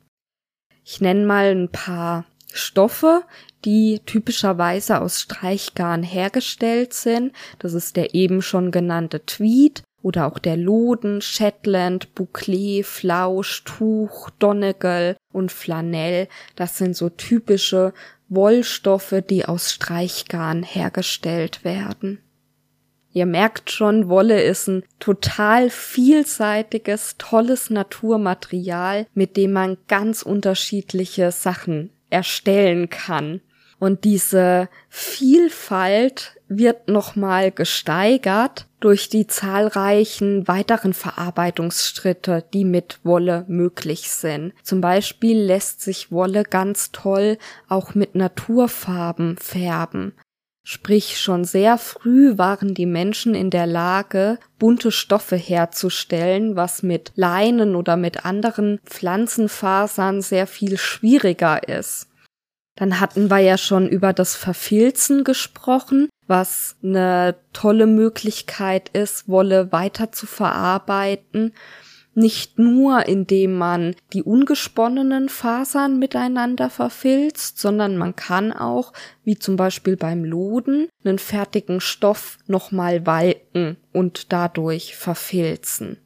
Ich nenne mal ein paar Stoffe, die typischerweise aus Streichgarn hergestellt sind. Das ist der eben schon genannte Tweed oder auch der Loden, Shetland, Bouclé, Flausch, Tuch, Donegal und Flanell. Das sind so typische Wollstoffe, die aus Streichgarn hergestellt werden. Ihr merkt schon, Wolle ist ein total vielseitiges, tolles Naturmaterial, mit dem man ganz unterschiedliche Sachen erstellen kann. Und diese Vielfalt wird nochmal gesteigert durch die zahlreichen weiteren Verarbeitungsschritte, die mit Wolle möglich sind. Zum Beispiel lässt sich Wolle ganz toll auch mit Naturfarben färben. Sprich, schon sehr früh waren die Menschen in der Lage, bunte Stoffe herzustellen, was mit Leinen oder mit anderen Pflanzenfasern sehr viel schwieriger ist. Dann hatten wir ja schon über das Verfilzen gesprochen, was eine tolle Möglichkeit ist, Wolle weiter zu verarbeiten. Nicht nur, indem man die ungesponnenen Fasern miteinander verfilzt, sondern man kann auch, wie zum Beispiel beim Loden, einen fertigen Stoff nochmal walken und dadurch verfilzen.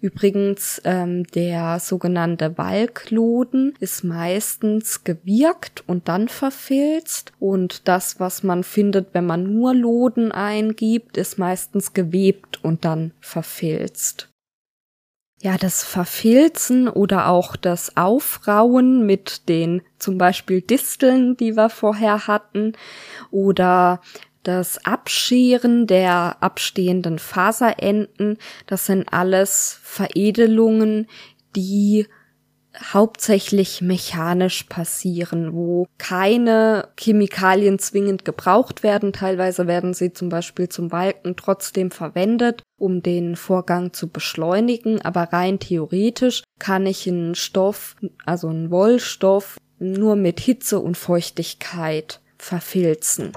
Übrigens, der sogenannte Walkloden ist meistens gewirkt und dann verfilzt und das, was man findet, wenn man nur Loden eingibt, ist meistens gewebt und dann verfilzt. Ja, das Verfilzen oder auch das Aufrauen mit den zum Beispiel Disteln, die wir vorher hatten, oder das Abscheren der abstehenden Faserenden, das sind alles Veredelungen, die hauptsächlich mechanisch passieren, wo keine Chemikalien zwingend gebraucht werden. Teilweise werden sie zum Beispiel zum Walken trotzdem verwendet, um den Vorgang zu beschleunigen. Aber rein theoretisch kann ich einen Stoff, also einen Wollstoff, nur mit Hitze und Feuchtigkeit verfilzen.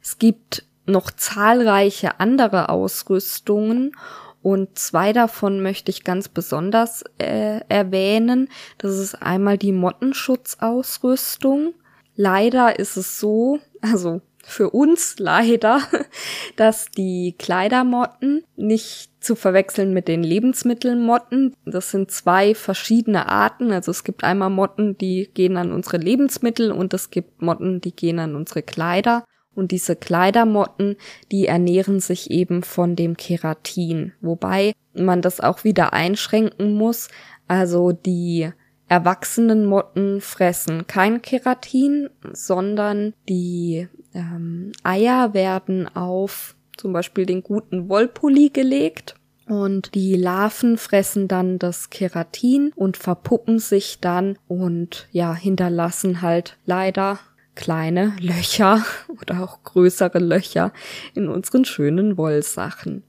Es gibt noch zahlreiche andere Ausrüstungen und zwei davon möchte ich ganz besonders erwähnen. Das ist einmal die Mottenschutzausrüstung. Leider ist es so, also für uns leider, dass die Kleidermotten nicht zu verwechseln mit den Lebensmittelmotten. Das sind zwei verschiedene Arten. Also es gibt einmal Motten, die gehen an unsere Lebensmittel und es gibt Motten, die gehen an unsere Kleider. Und diese Kleidermotten, die ernähren sich eben von dem Keratin, wobei man das auch wieder einschränken muss. Also die erwachsenen Motten fressen kein Keratin, sondern die Eier werden auf zum Beispiel den guten Wollpulli gelegt und die Larven fressen dann das Keratin und verpuppen sich dann und ja, hinterlassen halt leider kleine Löcher oder auch größere Löcher in unseren schönen Wollsachen.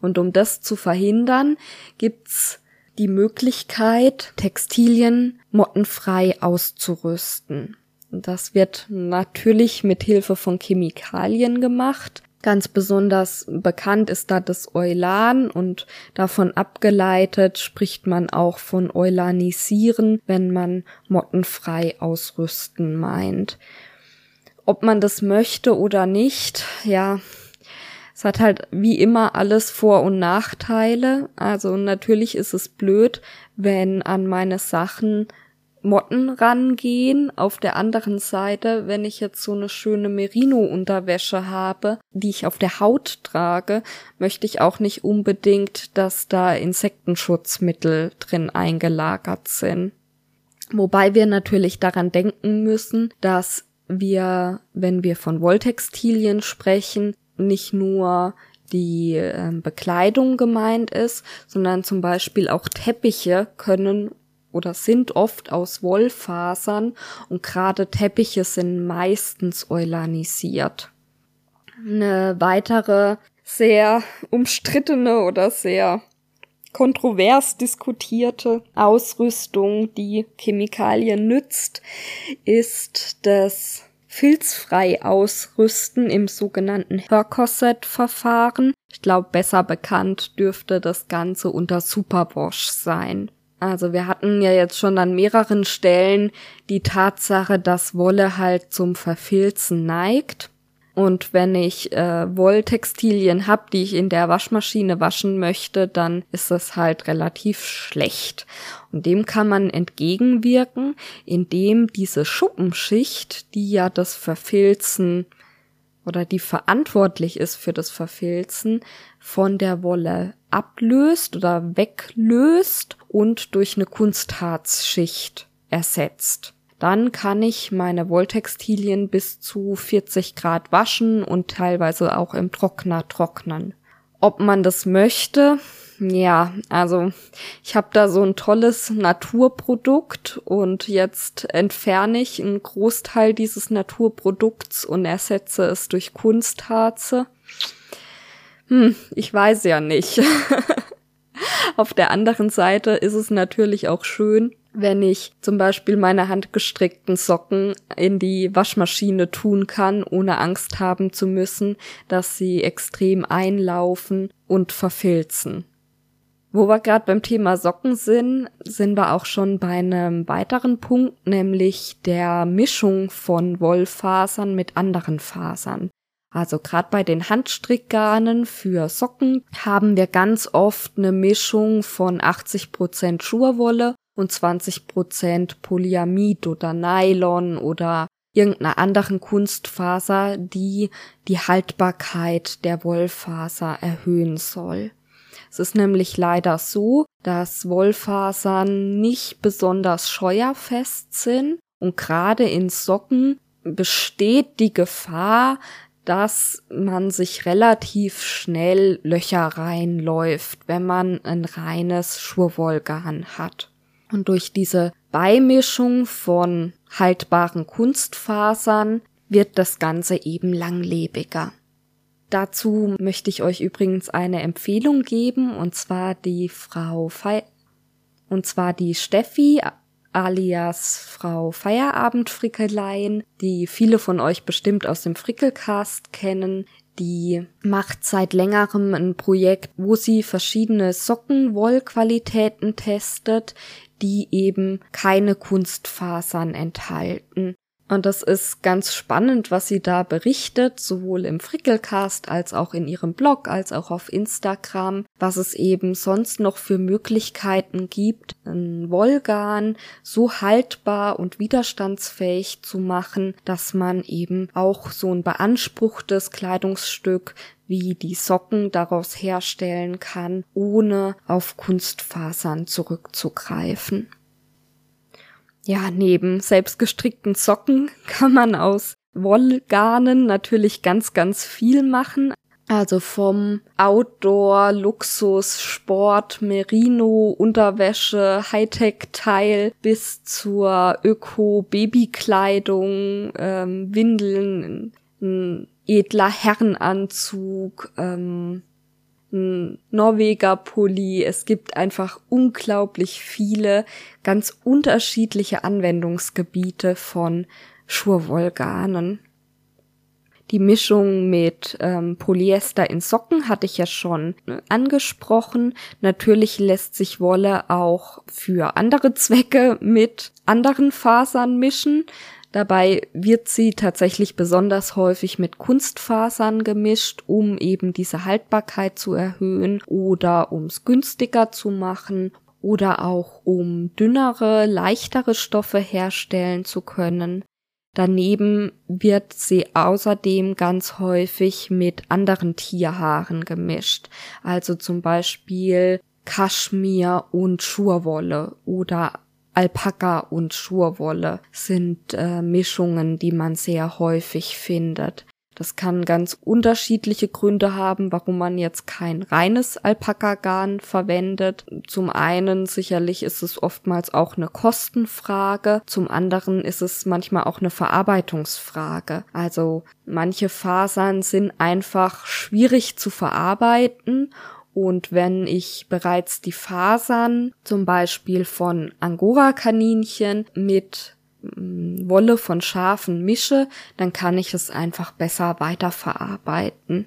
Und um das zu verhindern, gibt's die Möglichkeit, Textilien mottenfrei auszurüsten. Das wird natürlich mit Hilfe von Chemikalien gemacht. Ganz besonders bekannt ist da das Eulan und davon abgeleitet spricht man auch von Eulanisieren, wenn man mottenfrei ausrüsten meint. Ob man das möchte oder nicht, ja, es hat halt wie immer alles Vor- und Nachteile. Also natürlich ist es blöd, wenn an meine Sachen Motten rangehen. Auf der anderen Seite, wenn ich jetzt so eine schöne Merino-Unterwäsche habe, die ich auf der Haut trage, möchte ich auch nicht unbedingt, dass da Insektenschutzmittel drin eingelagert sind. Wobei wir natürlich daran denken müssen, dass wir, wenn wir von Wolltextilien sprechen, nicht nur die Bekleidung gemeint ist, sondern zum Beispiel auch Teppiche können oder sind oft aus Wollfasern und gerade Teppiche sind meistens eulanisiert. Eine weitere sehr umstrittene oder sehr kontrovers diskutierte Ausrüstung, die Chemikalien nützt, ist das filzfrei ausrüsten im sogenannten Hörkorsett-Verfahren. Ich glaube, besser bekannt dürfte das Ganze unter Superwash sein. Also wir hatten ja jetzt schon an mehreren Stellen die Tatsache, dass Wolle halt zum Verfilzen neigt. Und wenn ich Wolltextilien habe, die ich in der Waschmaschine waschen möchte, dann ist das halt relativ schlecht. Und dem kann man entgegenwirken, indem diese Schuppenschicht, die ja das Verfilzen oder die verantwortlich ist für das Verfilzen, von der Wolle ablöst oder weglöst und durch eine Kunstharzschicht ersetzt. Dann kann ich meine Wolltextilien bis zu 40 Grad waschen und teilweise auch im Trockner trocknen. Ob man das möchte? Ja, also ich habe da so ein tolles Naturprodukt und jetzt entferne ich einen Großteil dieses Naturprodukts und ersetze es durch Kunstharze. Ich weiß ja nicht. Auf der anderen Seite ist es natürlich auch schön, wenn ich zum Beispiel meine handgestrickten Socken in die Waschmaschine tun kann, ohne Angst haben zu müssen, dass sie extrem einlaufen und verfilzen. Wo wir gerade beim Thema Socken sind, sind wir auch schon bei einem weiteren Punkt, nämlich der Mischung von Wollfasern mit anderen Fasern. Also gerade bei den Handstrickgarnen für Socken haben wir ganz oft eine Mischung von 80% Schurwolle und 20% Polyamid oder Nylon oder irgendeiner anderen Kunstfaser, die die Haltbarkeit der Wollfaser erhöhen soll. Es ist nämlich leider so, dass Wollfasern nicht besonders scheuerfest sind und gerade in Socken besteht die Gefahr, dass man sich relativ schnell Löcher reinläuft, wenn man ein reines Schurwollgarn hat. Und durch diese Beimischung von haltbaren Kunstfasern wird das Ganze eben langlebiger. Dazu möchte ich euch übrigens eine Empfehlung geben, und zwar die Steffi alias Frau Feierabendfrickeleien, die viele von euch bestimmt aus dem Frickelcast kennen. Die macht seit längerem ein Projekt, wo sie verschiedene Sockenwollqualitäten testet, die eben keine Kunstfasern enthalten. Und das ist ganz spannend, was sie da berichtet, sowohl im Frickelcast als auch in ihrem Blog, als auch auf Instagram, was es eben sonst noch für Möglichkeiten gibt, ein Wollgarn so haltbar und widerstandsfähig zu machen, dass man eben auch so ein beanspruchtes Kleidungsstück wie die Socken daraus herstellen kann, ohne auf Kunstfasern zurückzugreifen. Ja, neben selbstgestrickten Socken kann man aus Wollgarnen natürlich ganz, ganz viel machen. Also vom Outdoor, Luxus, Sport, Merino, Unterwäsche, Hightech-Teil bis zur Öko-Babykleidung, Windeln, ein edler Herrenanzug, ein Norweger-Pulli. Es gibt einfach unglaublich viele ganz unterschiedliche Anwendungsgebiete von Schurwollgarnen. Die Mischung mit Polyester in Socken hatte ich ja schon angesprochen. Natürlich lässt sich Wolle auch für andere Zwecke mit anderen Fasern mischen. Dabei wird sie tatsächlich besonders häufig mit Kunstfasern gemischt, um eben diese Haltbarkeit zu erhöhen oder um es günstiger zu machen oder auch um dünnere, leichtere Stoffe herstellen zu können. Daneben wird sie außerdem ganz häufig mit anderen Tierhaaren gemischt, also zum Beispiel Kaschmir und Schurwolle oder Alpaka und Schurwolle sind Mischungen, die man sehr häufig findet. Das kann ganz unterschiedliche Gründe haben, warum man jetzt kein reines Alpaka-Garn verwendet. Zum einen sicherlich ist es oftmals auch eine Kostenfrage, zum anderen ist es manchmal auch eine Verarbeitungsfrage. Also manche Fasern sind einfach schwierig zu verarbeiten. Und wenn ich bereits die Fasern, zum Beispiel von Angorakaninchen, mit Wolle von Schafen mische, dann kann ich es einfach besser weiterverarbeiten.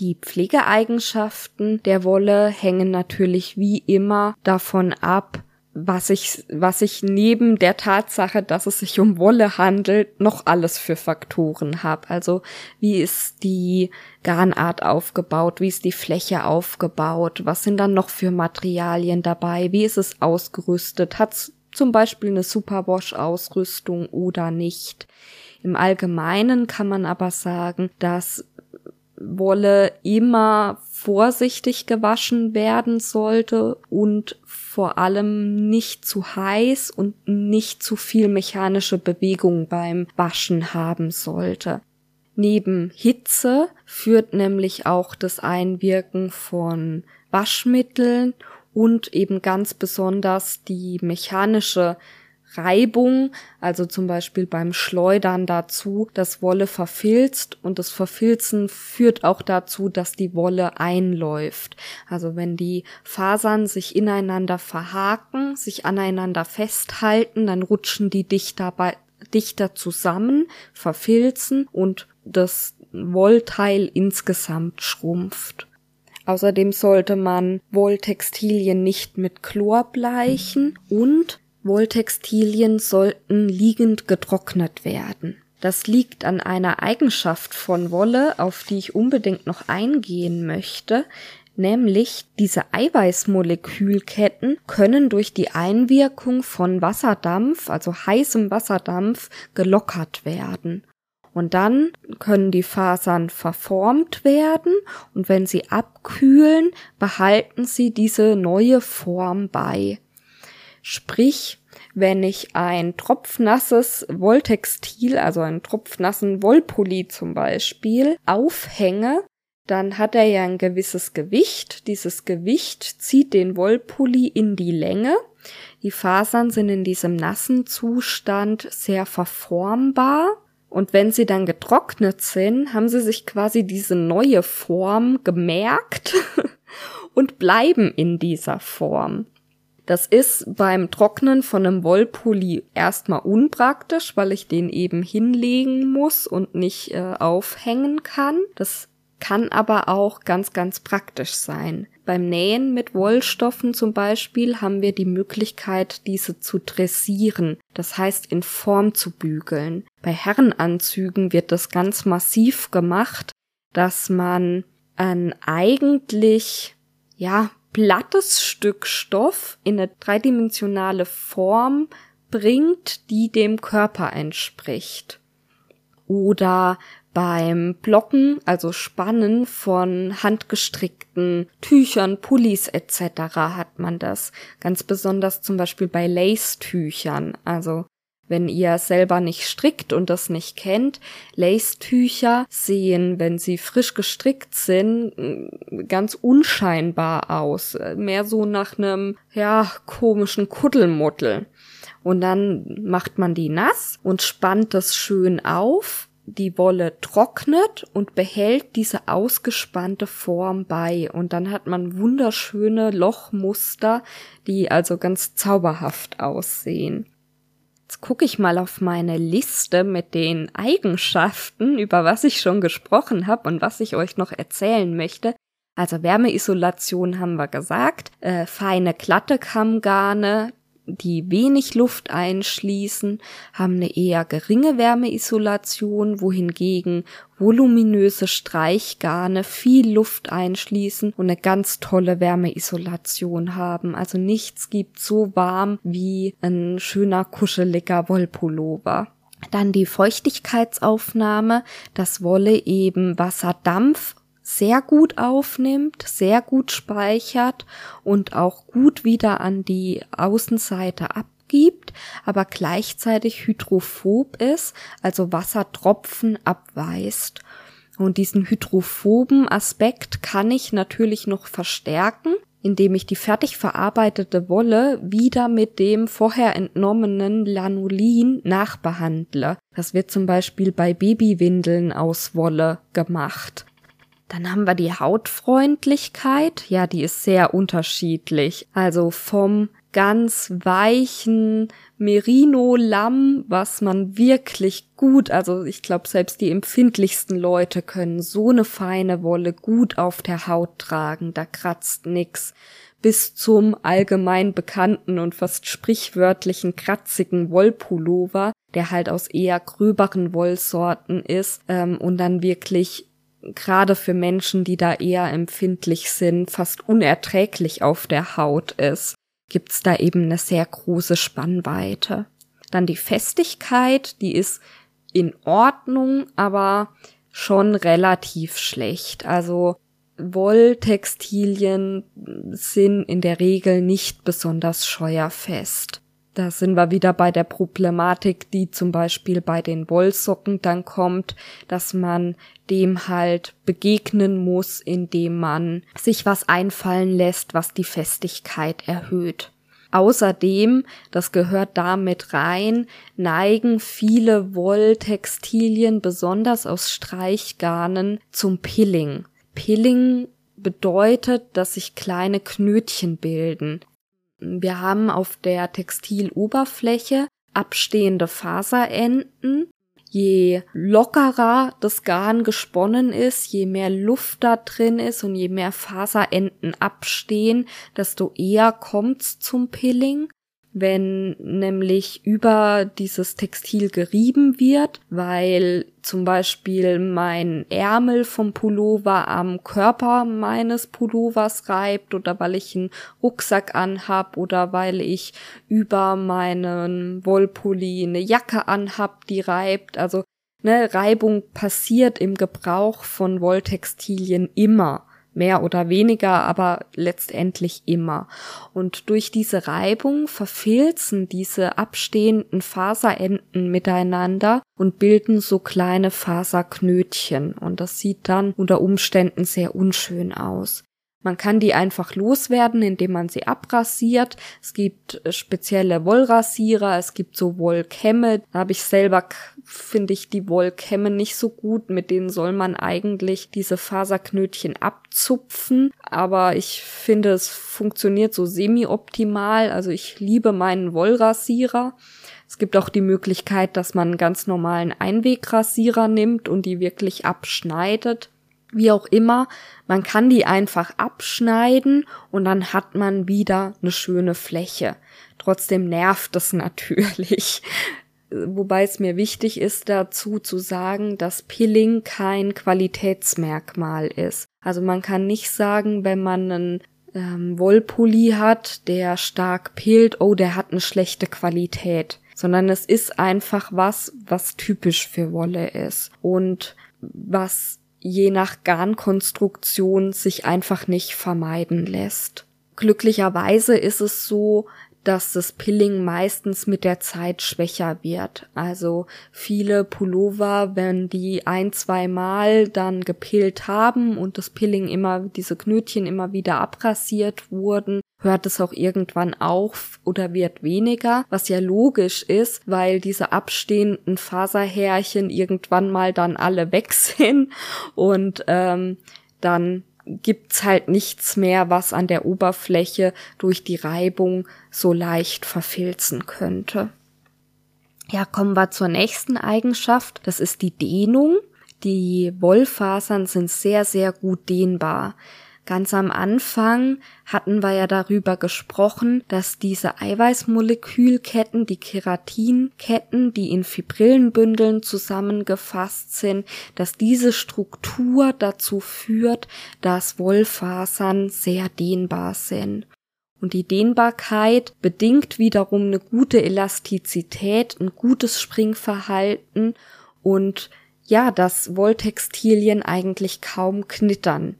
Die Pflegeeigenschaften der Wolle hängen natürlich wie immer davon ab, was ich neben der Tatsache, dass es sich um Wolle handelt, noch alles für Faktoren habe. Also wie ist die Garnart aufgebaut, wie ist die Fläche aufgebaut, was sind dann noch für Materialien dabei, wie ist es ausgerüstet, hat es zum Beispiel eine Superwash-Ausrüstung oder nicht. Im Allgemeinen kann man aber sagen, dass Wolle immer vorsichtig gewaschen werden sollte und vor allem nicht zu heiß und nicht zu viel mechanische Bewegung beim Waschen haben sollte. Neben Hitze führt nämlich auch das Einwirken von Waschmitteln und eben ganz besonders die mechanische Reibung, also zum Beispiel beim Schleudern dazu, dass Wolle verfilzt, und das Verfilzen führt auch dazu, dass die Wolle einläuft. Also wenn die Fasern sich ineinander verhaken, sich aneinander festhalten, dann rutschen die dichter zusammen, verfilzen und das Wollteil insgesamt schrumpft. Außerdem sollte man Wolltextilien nicht mit Chlor bleichen und Wolltextilien sollten liegend getrocknet werden. Das liegt an einer Eigenschaft von Wolle, auf die ich unbedingt noch eingehen möchte, nämlich diese Eiweißmolekülketten können durch die Einwirkung von Wasserdampf, also heißem Wasserdampf, gelockert werden. Und dann können die Fasern verformt werden und wenn sie abkühlen, behalten sie diese neue Form bei. Sprich, wenn ich ein tropfnasses Wolltextil, also einen tropfnassen Wollpulli zum Beispiel, aufhänge, dann hat er ja ein gewisses Gewicht. Dieses Gewicht zieht den Wollpulli in die Länge. Die Fasern sind in diesem nassen Zustand sehr verformbar. Und wenn sie dann getrocknet sind, haben sie sich quasi diese neue Form gemerkt und bleiben in dieser Form. Das ist beim Trocknen von einem Wollpulli erstmal unpraktisch, weil ich den eben hinlegen muss und nicht aufhängen kann. Das kann aber auch ganz, ganz praktisch sein. Beim Nähen mit Wollstoffen zum Beispiel haben wir die Möglichkeit, diese zu dressieren, das heißt in Form zu bügeln. Bei Herrenanzügen wird das ganz massiv gemacht, dass man ein eigentlich, ja, plattes Stück Stoff in eine dreidimensionale Form bringt, die dem Körper entspricht. Oder beim Blocken, also Spannen von handgestrickten Tüchern, Pullis etc. hat man das. Ganz besonders zum Beispiel bei Lace-Tüchern. Also wenn ihr selber nicht strickt und das nicht kennt, Lace-Tücher sehen, wenn sie frisch gestrickt sind, ganz unscheinbar aus. Mehr so nach einem, ja, komischen Kuddelmuddel. Und dann macht man die nass und spannt das schön auf. Die Wolle trocknet und behält diese ausgespannte Form bei. Und dann hat man wunderschöne Lochmuster, die also ganz zauberhaft aussehen. Jetzt gucke ich mal auf meine Liste mit den Eigenschaften, über was ich schon gesprochen habe und was ich euch noch erzählen möchte. Also Wärmeisolation haben wir gesagt, feine, glatte Kammgarne, die wenig Luft einschließen, haben eine eher geringe Wärmeisolation, wohingegen voluminöse Streichgarne viel Luft einschließen und eine ganz tolle Wärmeisolation haben. Also nichts gibt so warm wie ein schöner, kuscheliger Wollpullover. Dann die Feuchtigkeitsaufnahme, dass Wolle eben Wasserdampf sehr gut aufnimmt, sehr gut speichert und auch gut wieder an die Außenseite abgibt, aber gleichzeitig hydrophob ist, also Wassertropfen abweist. Und diesen hydrophoben Aspekt kann ich natürlich noch verstärken, indem ich die fertig verarbeitete Wolle wieder mit dem vorher entnommenen Lanolin nachbehandle. Das wird zum Beispiel bei Babywindeln aus Wolle gemacht. Dann haben wir die Hautfreundlichkeit. Ja, die ist sehr unterschiedlich. Also vom ganz weichen Merino-Lamm, was man wirklich gut, also ich glaube, selbst die empfindlichsten Leute können so eine feine Wolle gut auf der Haut tragen. Da kratzt nix. Bis zum allgemein bekannten und fast sprichwörtlichen kratzigen Wollpullover, der halt aus eher gröberen Wollsorten ist, und dann wirklich gerade für Menschen, die da eher empfindlich sind, fast unerträglich auf der Haut ist, gibt's da eben eine sehr große Spannweite. Dann die Festigkeit, die ist in Ordnung, aber schon relativ schlecht. Also Wolltextilien sind in der Regel nicht besonders scheuerfest. Da sind wir wieder bei der Problematik, die zum Beispiel bei den Wollsocken dann kommt, dass man dem halt begegnen muss, indem man sich was einfallen lässt, was die Festigkeit erhöht. Außerdem, das gehört damit rein, neigen viele Wolltextilien, besonders aus Streichgarnen, zum Pilling. Pilling bedeutet, dass sich kleine Knötchen bilden. Wir haben auf der Textiloberfläche abstehende Faserenden. Je lockerer das Garn gesponnen ist, je mehr Luft da drin ist und je mehr Faserenden abstehen, desto eher kommt's zum Pilling. Wenn nämlich über dieses Textil gerieben wird, weil zum Beispiel mein Ärmel vom Pullover am Körper meines Pullovers reibt oder weil ich einen Rucksack anhab oder weil ich über meinen Wollpulli eine Jacke anhab, die reibt. Also ne, Reibung passiert im Gebrauch von Wolltextilien immer. Mehr oder weniger, aber letztendlich immer. Und durch diese Reibung verfilzen diese abstehenden Faserenden miteinander und bilden so kleine Faserknötchen. Und das sieht dann unter Umständen sehr unschön aus. Man kann die einfach loswerden, indem man sie abrasiert. Es gibt spezielle Wollrasierer, es gibt so Wollkämme. Da habe ich selber, finde ich, die Wollkämme nicht so gut. Mit denen soll man eigentlich diese Faserknötchen abzupfen. Aber ich finde, es funktioniert so semi-optimal. Also ich liebe meinen Wollrasierer. Es gibt auch die Möglichkeit, dass man einen ganz normalen Einwegrasierer nimmt und die wirklich abschneidet. wie auch immer, man kann die einfach abschneiden und dann hat man wieder eine schöne Fläche. Trotzdem nervt es natürlich. Wobei es mir wichtig ist, dazu zu sagen, dass Pilling kein Qualitätsmerkmal ist. Also man kann nicht sagen, wenn man einen Wollpulli hat, der stark pillt, oh, der hat eine schlechte Qualität. Sondern es ist einfach was, was typisch für Wolle ist und was je nach Garnkonstruktion sich einfach nicht vermeiden lässt. Glücklicherweise ist es so, dass das Pilling meistens mit der Zeit schwächer wird. Also viele Pullover, wenn die ein-, zweimal dann gepillt haben und das Pilling immer, diese Knötchen immer wieder abrasiert wurden, hört es auch irgendwann auf oder wird weniger, was ja logisch ist, weil diese abstehenden Faserhärchen irgendwann mal dann alle weg sind und dann gibt's halt nichts mehr, was an der Oberfläche durch die Reibung so leicht verfilzen könnte. Ja, kommen wir zur nächsten Eigenschaft. Das ist die Dehnung. Die Wollfasern sind sehr, sehr gut dehnbar. Ganz am Anfang hatten wir ja darüber gesprochen, dass diese Eiweißmolekülketten, die Keratinketten, die in Fibrillenbündeln zusammengefasst sind, dass diese Struktur dazu führt, dass Wollfasern sehr dehnbar sind. Und die Dehnbarkeit bedingt wiederum eine gute Elastizität, ein gutes Springverhalten und ja, dass Wolltextilien eigentlich kaum knittern.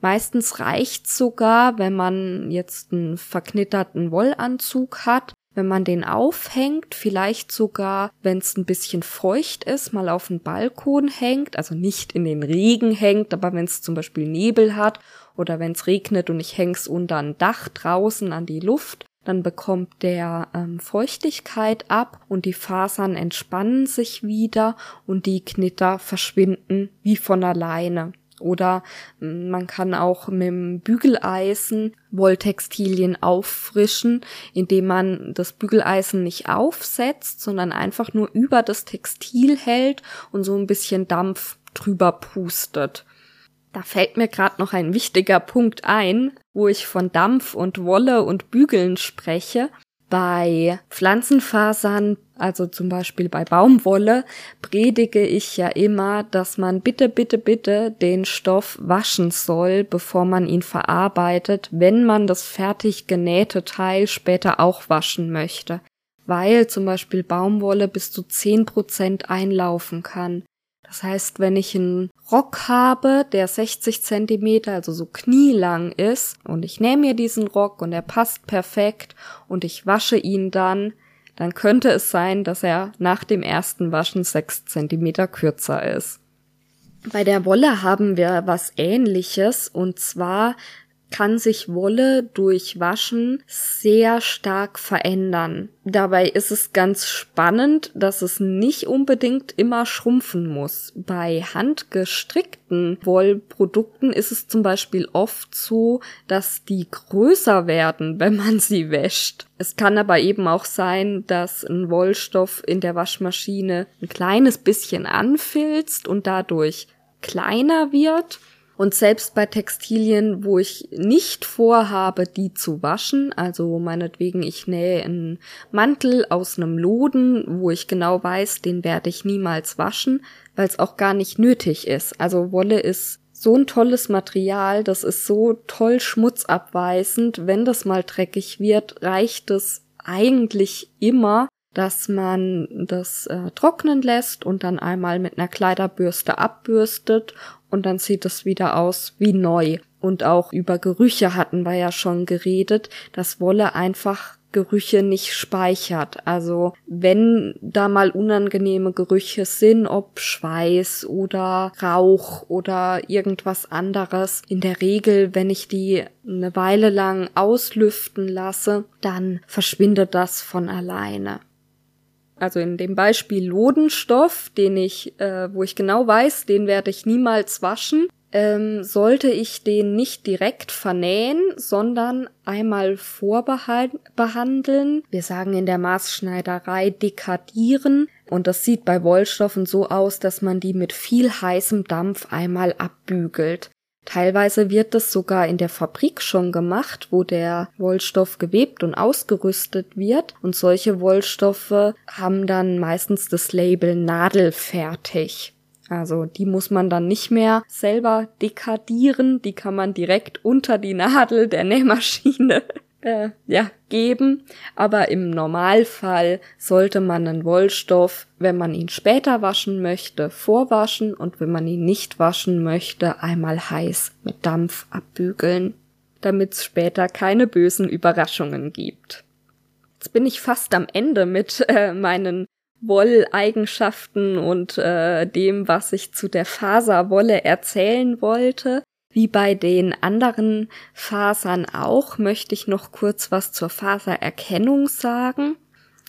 Meistens reicht's sogar, wenn man jetzt einen verknitterten Wollanzug hat, wenn man den aufhängt, vielleicht sogar, wenn es ein bisschen feucht ist, mal auf den Balkon hängt, also nicht in den Regen hängt, aber wenn es zum Beispiel Nebel hat oder wenn es regnet und ich häng's unter ein Dach draußen an die Luft, dann bekommt der Feuchtigkeit ab und die Fasern entspannen sich wieder und die Knitter verschwinden wie von alleine. Oder man kann auch mit dem Bügeleisen Wolltextilien auffrischen, indem man das Bügeleisen nicht aufsetzt, sondern einfach nur über das Textil hält und so ein bisschen Dampf drüber pustet. Da fällt mir gerade noch ein wichtiger Punkt ein, wo ich von Dampf und Wolle und Bügeln spreche. Bei Pflanzenfasern, also zum Beispiel bei Baumwolle, predige ich ja immer, dass man bitte, bitte, bitte den Stoff waschen soll, bevor man ihn verarbeitet, wenn man das fertig genähte Teil später auch waschen möchte. Weil zum Beispiel Baumwolle bis zu 10% einlaufen kann. Das heißt, wenn ich einen Rock habe, der 60 cm, also so knielang ist, und ich nähe mir diesen Rock und er passt perfekt und ich wasche ihn dann könnte es sein, dass er nach dem ersten Waschen 6 cm kürzer ist. Bei der Wolle haben wir was Ähnliches, und zwar kann sich Wolle durch Waschen sehr stark verändern. Dabei ist es ganz spannend, dass es nicht unbedingt immer schrumpfen muss. Bei handgestrickten Wollprodukten ist es zum Beispiel oft so, dass die größer werden, wenn man sie wäscht. Es kann aber eben auch sein, dass ein Wollstoff in der Waschmaschine ein kleines bisschen anfilzt und dadurch kleiner wird. Und selbst bei Textilien, wo ich nicht vorhabe, die zu waschen, also meinetwegen ich nähe einen Mantel aus einem Loden, wo ich genau weiß, den werde ich niemals waschen, weil es auch gar nicht nötig ist. Also Wolle ist so ein tolles Material, das ist so toll schmutzabweisend. Wenn das mal dreckig wird, reicht es eigentlich immer, dass man das trocknen lässt und dann einmal mit einer Kleiderbürste abbürstet und dann sieht es wieder aus wie neu. Und auch über Gerüche hatten wir ja schon geredet, dass Wolle einfach Gerüche nicht speichert. Also wenn da mal unangenehme Gerüche sind, ob Schweiß oder Rauch oder irgendwas anderes, in der Regel, wenn ich die eine Weile lang auslüften lasse, dann verschwindet das von alleine. Also in dem Beispiel Lodenstoff, den ich, wo ich genau weiß, den werde ich niemals waschen, sollte ich den nicht direkt vernähen, sondern einmal vorbehandeln. Wir sagen in der Maßschneiderei dekadieren. Und das sieht bei Wollstoffen so aus, dass man die mit viel heißem Dampf einmal abbügelt. Teilweise wird das sogar in der Fabrik schon gemacht, wo der Wollstoff gewebt und ausgerüstet wird. Und solche Wollstoffe haben dann meistens das Label nadelfertig. Also die muss man dann nicht mehr selber dekadieren, die kann man direkt unter die Nadel der Nähmaschine geben. Aber im Normalfall sollte man einen Wollstoff, wenn man ihn später waschen möchte, vorwaschen und wenn man ihn nicht waschen möchte, einmal heiß mit Dampf abbügeln, damit es später keine bösen Überraschungen gibt. Jetzt bin ich fast am Ende mit meinen Wolleigenschaften und dem, was ich zu der Faserwolle erzählen wollte. Wie bei den anderen Fasern auch, möchte ich noch kurz was zur Fasererkennung sagen.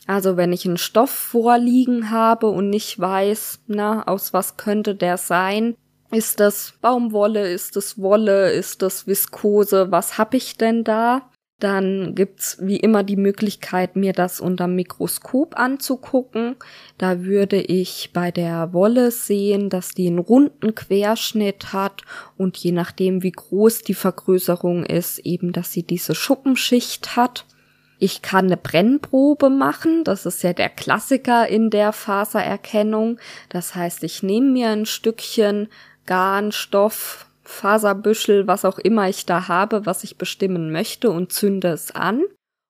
Also wenn ich einen Stoff vorliegen habe und nicht weiß, aus was könnte der sein? Ist das Baumwolle? Ist das Wolle? Ist das Viskose? Was habe ich denn da? Dann gibt's wie immer die Möglichkeit, mir das unterm Mikroskop anzugucken. Da würde ich bei der Wolle sehen, dass die einen runden Querschnitt hat und je nachdem, wie groß die Vergrößerung ist, eben, dass sie diese Schuppenschicht hat. Ich kann eine Brennprobe machen, das ist ja der Klassiker in der Fasererkennung. Das heißt, ich nehme mir ein Stückchen Garn, Stoff, Faserbüschel, was auch immer ich da habe, was ich bestimmen möchte und zünde es an.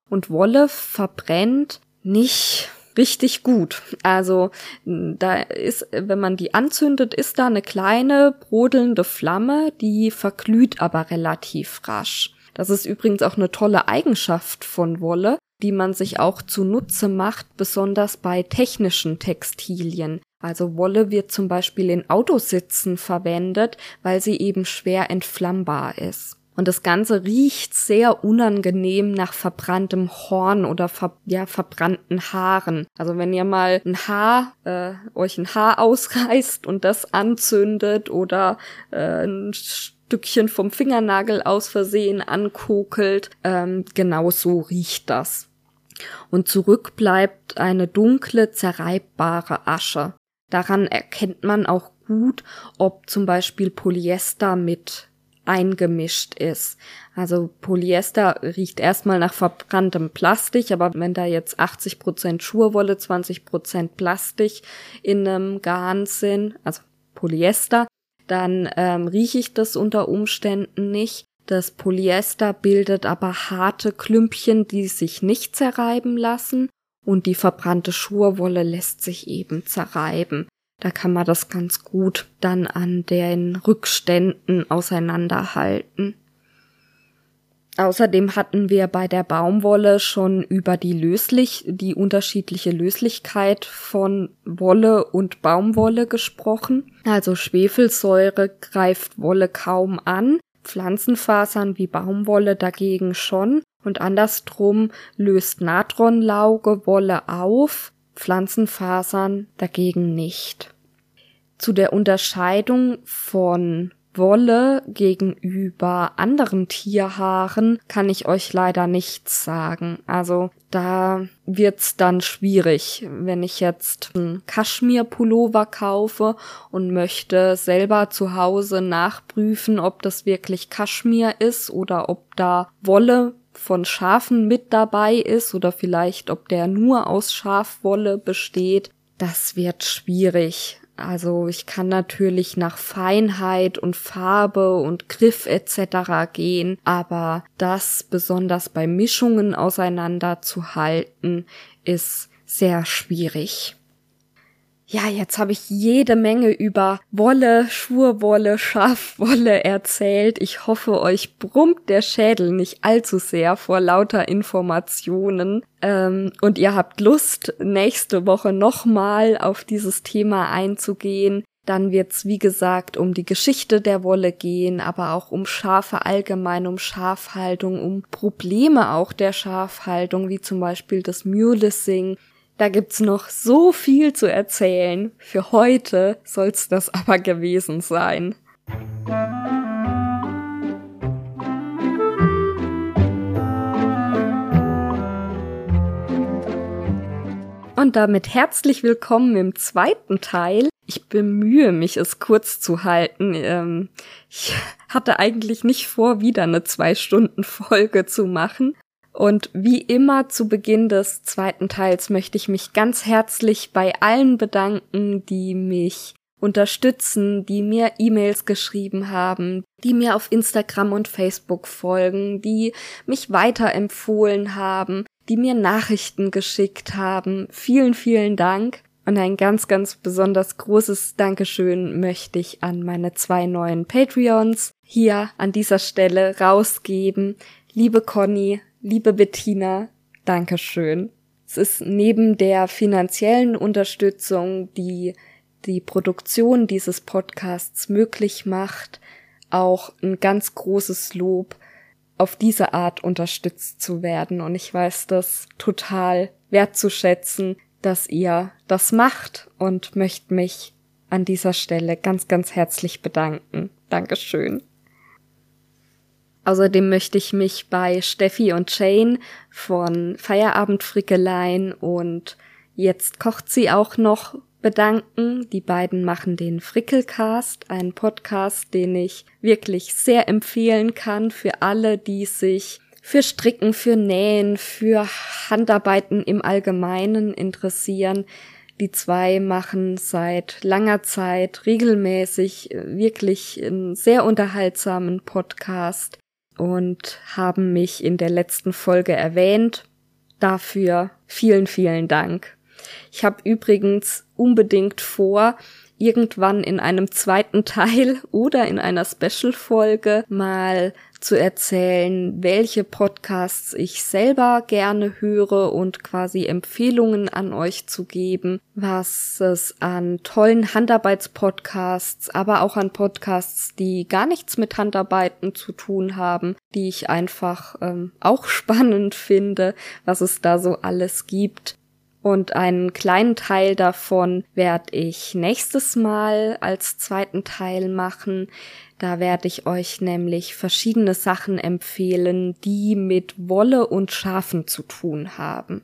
Und Wolle verbrennt nicht richtig gut. Also da ist, wenn man die anzündet, ist da eine kleine brodelnde Flamme, die verglüht aber relativ rasch. Das ist übrigens auch eine tolle Eigenschaft von Wolle, die man sich auch zunutze macht, besonders bei technischen Textilien. Also Wolle wird zum Beispiel in Autositzen verwendet, weil sie eben schwer entflammbar ist. Und das Ganze riecht sehr unangenehm nach verbranntem Horn oder verbrannten Haaren. Also wenn ihr mal euch ein Haar ausreißt und das anzündet oder ein Stückchen vom Fingernagel aus Versehen ankokelt, genau so riecht das. Und zurück bleibt eine dunkle, zerreibbare Asche. Daran erkennt man auch gut, ob zum Beispiel Polyester mit eingemischt ist. Also Polyester riecht erstmal nach verbranntem Plastik, aber wenn da jetzt 80% Schurwolle, 20% Plastik in einem Garn sind, also Polyester, dann rieche ich das unter Umständen nicht. Das Polyester bildet aber harte Klümpchen, die sich nicht zerreiben lassen. Und die verbrannte Schurwolle lässt sich eben zerreiben. Da kann man das ganz gut dann an den Rückständen auseinanderhalten. Außerdem hatten wir bei der Baumwolle schon über die unterschiedliche Löslichkeit von Wolle und Baumwolle gesprochen. Also Schwefelsäure greift Wolle kaum an, Pflanzenfasern wie Baumwolle dagegen schon. Und andersrum löst Natronlauge Wolle auf, Pflanzenfasern dagegen nicht. Zu der Unterscheidung von Wolle gegenüber anderen Tierhaaren kann ich euch leider nichts sagen. Also da wird's dann schwierig, wenn ich jetzt einen Kaschmir-Pullover kaufe und möchte selber zu Hause nachprüfen, ob das wirklich Kaschmir ist oder ob da Wolle von Schafen mit dabei ist oder vielleicht, ob der nur aus Schafwolle besteht. Das wird schwierig. Also ich kann natürlich nach Feinheit und Farbe und Griff etc. gehen, aber das besonders bei Mischungen auseinanderzuhalten, ist sehr schwierig. Ja, jetzt habe ich jede Menge über Wolle, Schurwolle, Schafwolle erzählt. Ich hoffe, euch brummt der Schädel nicht allzu sehr vor lauter Informationen. Und ihr habt Lust, nächste Woche nochmal auf dieses Thema einzugehen. Dann wird's, wie gesagt, um die Geschichte der Wolle gehen, aber auch um Schafe allgemein, um Schafhaltung, um Probleme auch der Schafhaltung, wie zum Beispiel das Mulesing. Da gibt's noch so viel zu erzählen. Für heute soll's das aber gewesen sein. Und damit herzlich willkommen im zweiten Teil. Ich bemühe mich, es kurz zu halten. Ich hatte eigentlich nicht vor, wieder eine 2-Stunden-Folge zu machen. Und wie immer zu Beginn des zweiten Teils möchte ich mich ganz herzlich bei allen bedanken, die mich unterstützen, die mir E-Mails geschrieben haben, die mir auf Instagram und Facebook folgen, die mich weiterempfohlen haben, die mir Nachrichten geschickt haben. Vielen, vielen Dank. Und ein ganz, ganz besonders großes Dankeschön möchte ich an meine 2 neuen Patreons hier an dieser Stelle rausgeben. Liebe Conny, liebe Bettina, Dankeschön. Es ist neben der finanziellen Unterstützung, die die Produktion dieses Podcasts möglich macht, auch ein ganz großes Lob, auf diese Art unterstützt zu werden. Und ich weiß das total wertzuschätzen, dass ihr das macht, und möchte mich an dieser Stelle ganz, ganz herzlich bedanken. Dankeschön. Außerdem möchte ich mich bei Steffi und Jane von Feierabendfrickelein und Jetzt kocht sie auch noch bedanken. Die beiden machen den Frickelcast, einen Podcast, den ich wirklich sehr empfehlen kann für alle, die sich für Stricken, für Nähen, für Handarbeiten im Allgemeinen interessieren. Die zwei machen seit langer Zeit regelmäßig wirklich einen sehr unterhaltsamen Podcast und haben mich in der letzten Folge erwähnt. Dafür vielen, vielen Dank. Ich habe übrigens unbedingt vor, irgendwann in einem zweiten Teil oder in einer Special-Folge mal zu erzählen, welche Podcasts ich selber gerne höre und quasi Empfehlungen an euch zu geben, was es an tollen Handarbeitspodcasts, aber auch an Podcasts, die gar nichts mit Handarbeiten zu tun haben, die ich einfach auch spannend finde, was es da so alles gibt. Und einen kleinen Teil davon werde ich nächstes Mal als zweiten Teil machen. Da werde ich euch nämlich verschiedene Sachen empfehlen, die mit Wolle und Schafen zu tun haben.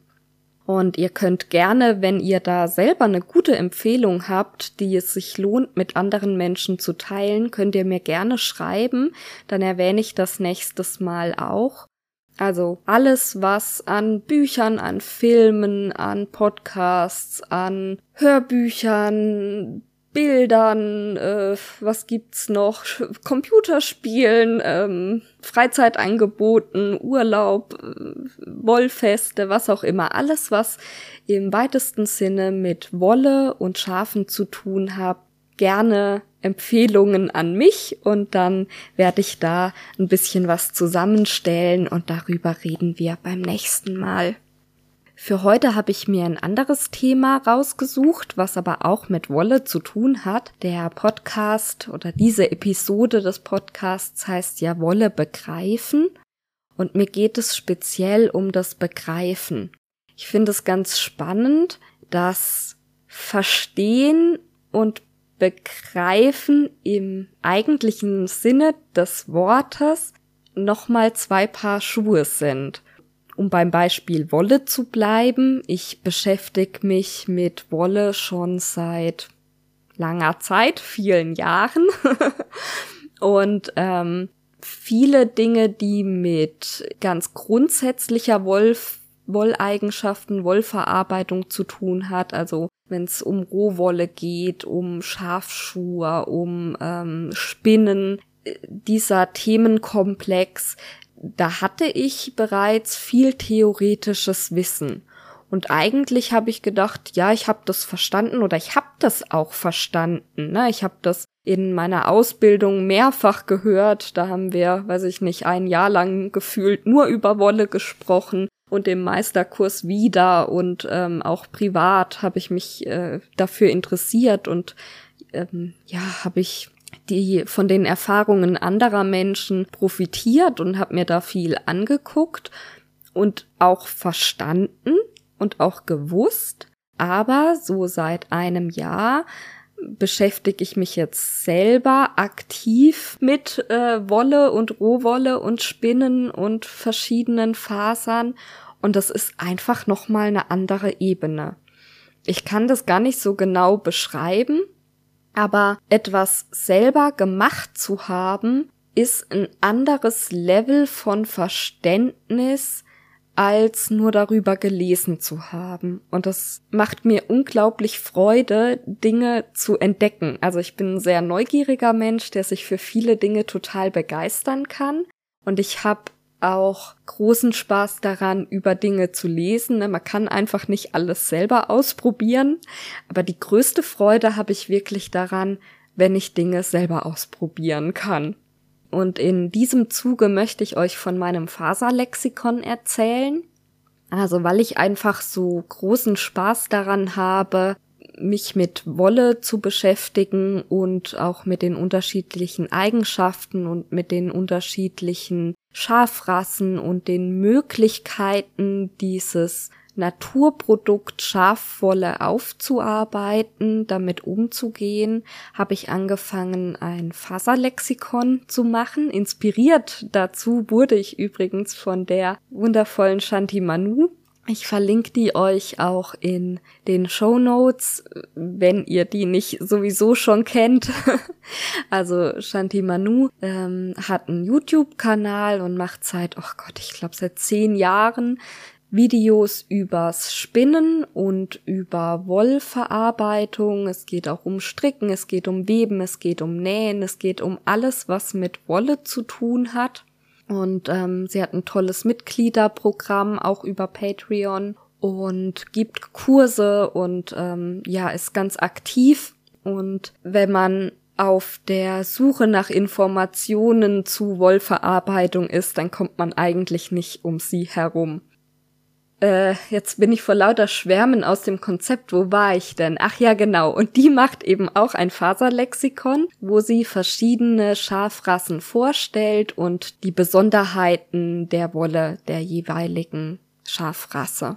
Und ihr könnt gerne, wenn ihr da selber eine gute Empfehlung habt, die es sich lohnt, mit anderen Menschen zu teilen, könnt ihr mir gerne schreiben. Dann erwähne ich das nächstes Mal auch. Also alles, was an Büchern, an Filmen, an Podcasts, an Hörbüchern, Bildern, was gibt's noch, Computerspielen, Freizeitangeboten, Urlaub, Wollfeste, was auch immer. Alles, was im weitesten Sinne mit Wolle und Schafen zu tun hat, gerne Empfehlungen an mich, und dann werde ich da ein bisschen was zusammenstellen und darüber reden wir beim nächsten Mal. Für heute habe ich mir ein anderes Thema rausgesucht, was aber auch mit Wolle zu tun hat. Der Podcast oder diese Episode des Podcasts heißt ja Wolle begreifen, und mir geht es speziell um das Begreifen. Ich finde es ganz spannend, dass Verstehen und Begreifen im eigentlichen Sinne des Wortes nochmal 2 Paar Schuhe sind. Um beim Beispiel Wolle zu bleiben, ich beschäftige mich mit Wolle schon seit langer Zeit, vielen Jahren. Und viele Dinge, die mit ganz grundsätzlicher Wolleigenschaften, Wollverarbeitung zu tun hat, also wenn es um Rohwolle geht, um Schafschur, um Spinnen, dieser Themenkomplex, da hatte ich bereits viel theoretisches Wissen. Und eigentlich habe ich gedacht, ja, ich habe das verstanden oder ich habe das auch verstanden, ne? Ich habe das in meiner Ausbildung mehrfach gehört, da haben wir, weiß ich nicht, ein Jahr lang gefühlt nur über Wolle gesprochen. Und im Meisterkurs wieder, und auch privat habe ich mich dafür interessiert, und habe ich von den Erfahrungen anderer Menschen profitiert und habe mir da viel angeguckt und auch verstanden und auch gewusst. Aber so seit einem Jahr beschäftige ich mich jetzt selber aktiv mit Wolle und Rohwolle und Spinnen und verschiedenen Fasern, und das ist einfach nochmal eine andere Ebene. Ich kann das gar nicht so genau beschreiben, aber etwas selber gemacht zu haben, ist ein anderes Level von Verständnis, als nur darüber gelesen zu haben. Und das macht mir unglaublich Freude, Dinge zu entdecken. Also ich bin ein sehr neugieriger Mensch, der sich für viele Dinge total begeistern kann. Und ich habe auch großen Spaß daran, über Dinge zu lesen. Man kann einfach nicht alles selber ausprobieren. Aber die größte Freude habe ich wirklich daran, wenn ich Dinge selber ausprobieren kann. Und in diesem Zuge möchte ich euch von meinem Faserlexikon erzählen. Also weil ich einfach so großen Spaß daran habe, mich mit Wolle zu beschäftigen und auch mit den unterschiedlichen Eigenschaften und mit den unterschiedlichen Schafrassen und den Möglichkeiten, dieses Naturprodukt Schafwolle aufzuarbeiten, damit umzugehen, habe ich angefangen, ein Faserlexikon zu machen. Inspiriert dazu wurde ich übrigens von der wundervollen Shanti Manu. Ich verlinke die euch auch in den Shownotes, wenn ihr die nicht sowieso schon kennt. Also Shanti Manu hat einen YouTube-Kanal und macht seit, ich glaube seit 10 Jahren, Videos übers Spinnen und über Wollverarbeitung. Es geht auch um Stricken, es geht um Weben, es geht um Nähen, es geht um alles, was mit Wolle zu tun hat. Und sie hat ein tolles Mitgliederprogramm, auch über Patreon, und gibt Kurse und ist ganz aktiv. Und wenn man auf der Suche nach Informationen zu Wollverarbeitung ist, dann kommt man eigentlich nicht um sie herum. Jetzt bin ich vor lauter Schwärmen aus dem Konzept, wo war ich denn? Ach ja, genau, und die macht eben auch ein Faserlexikon, wo sie verschiedene Schafrassen vorstellt und die Besonderheiten der Wolle der jeweiligen Schafrasse.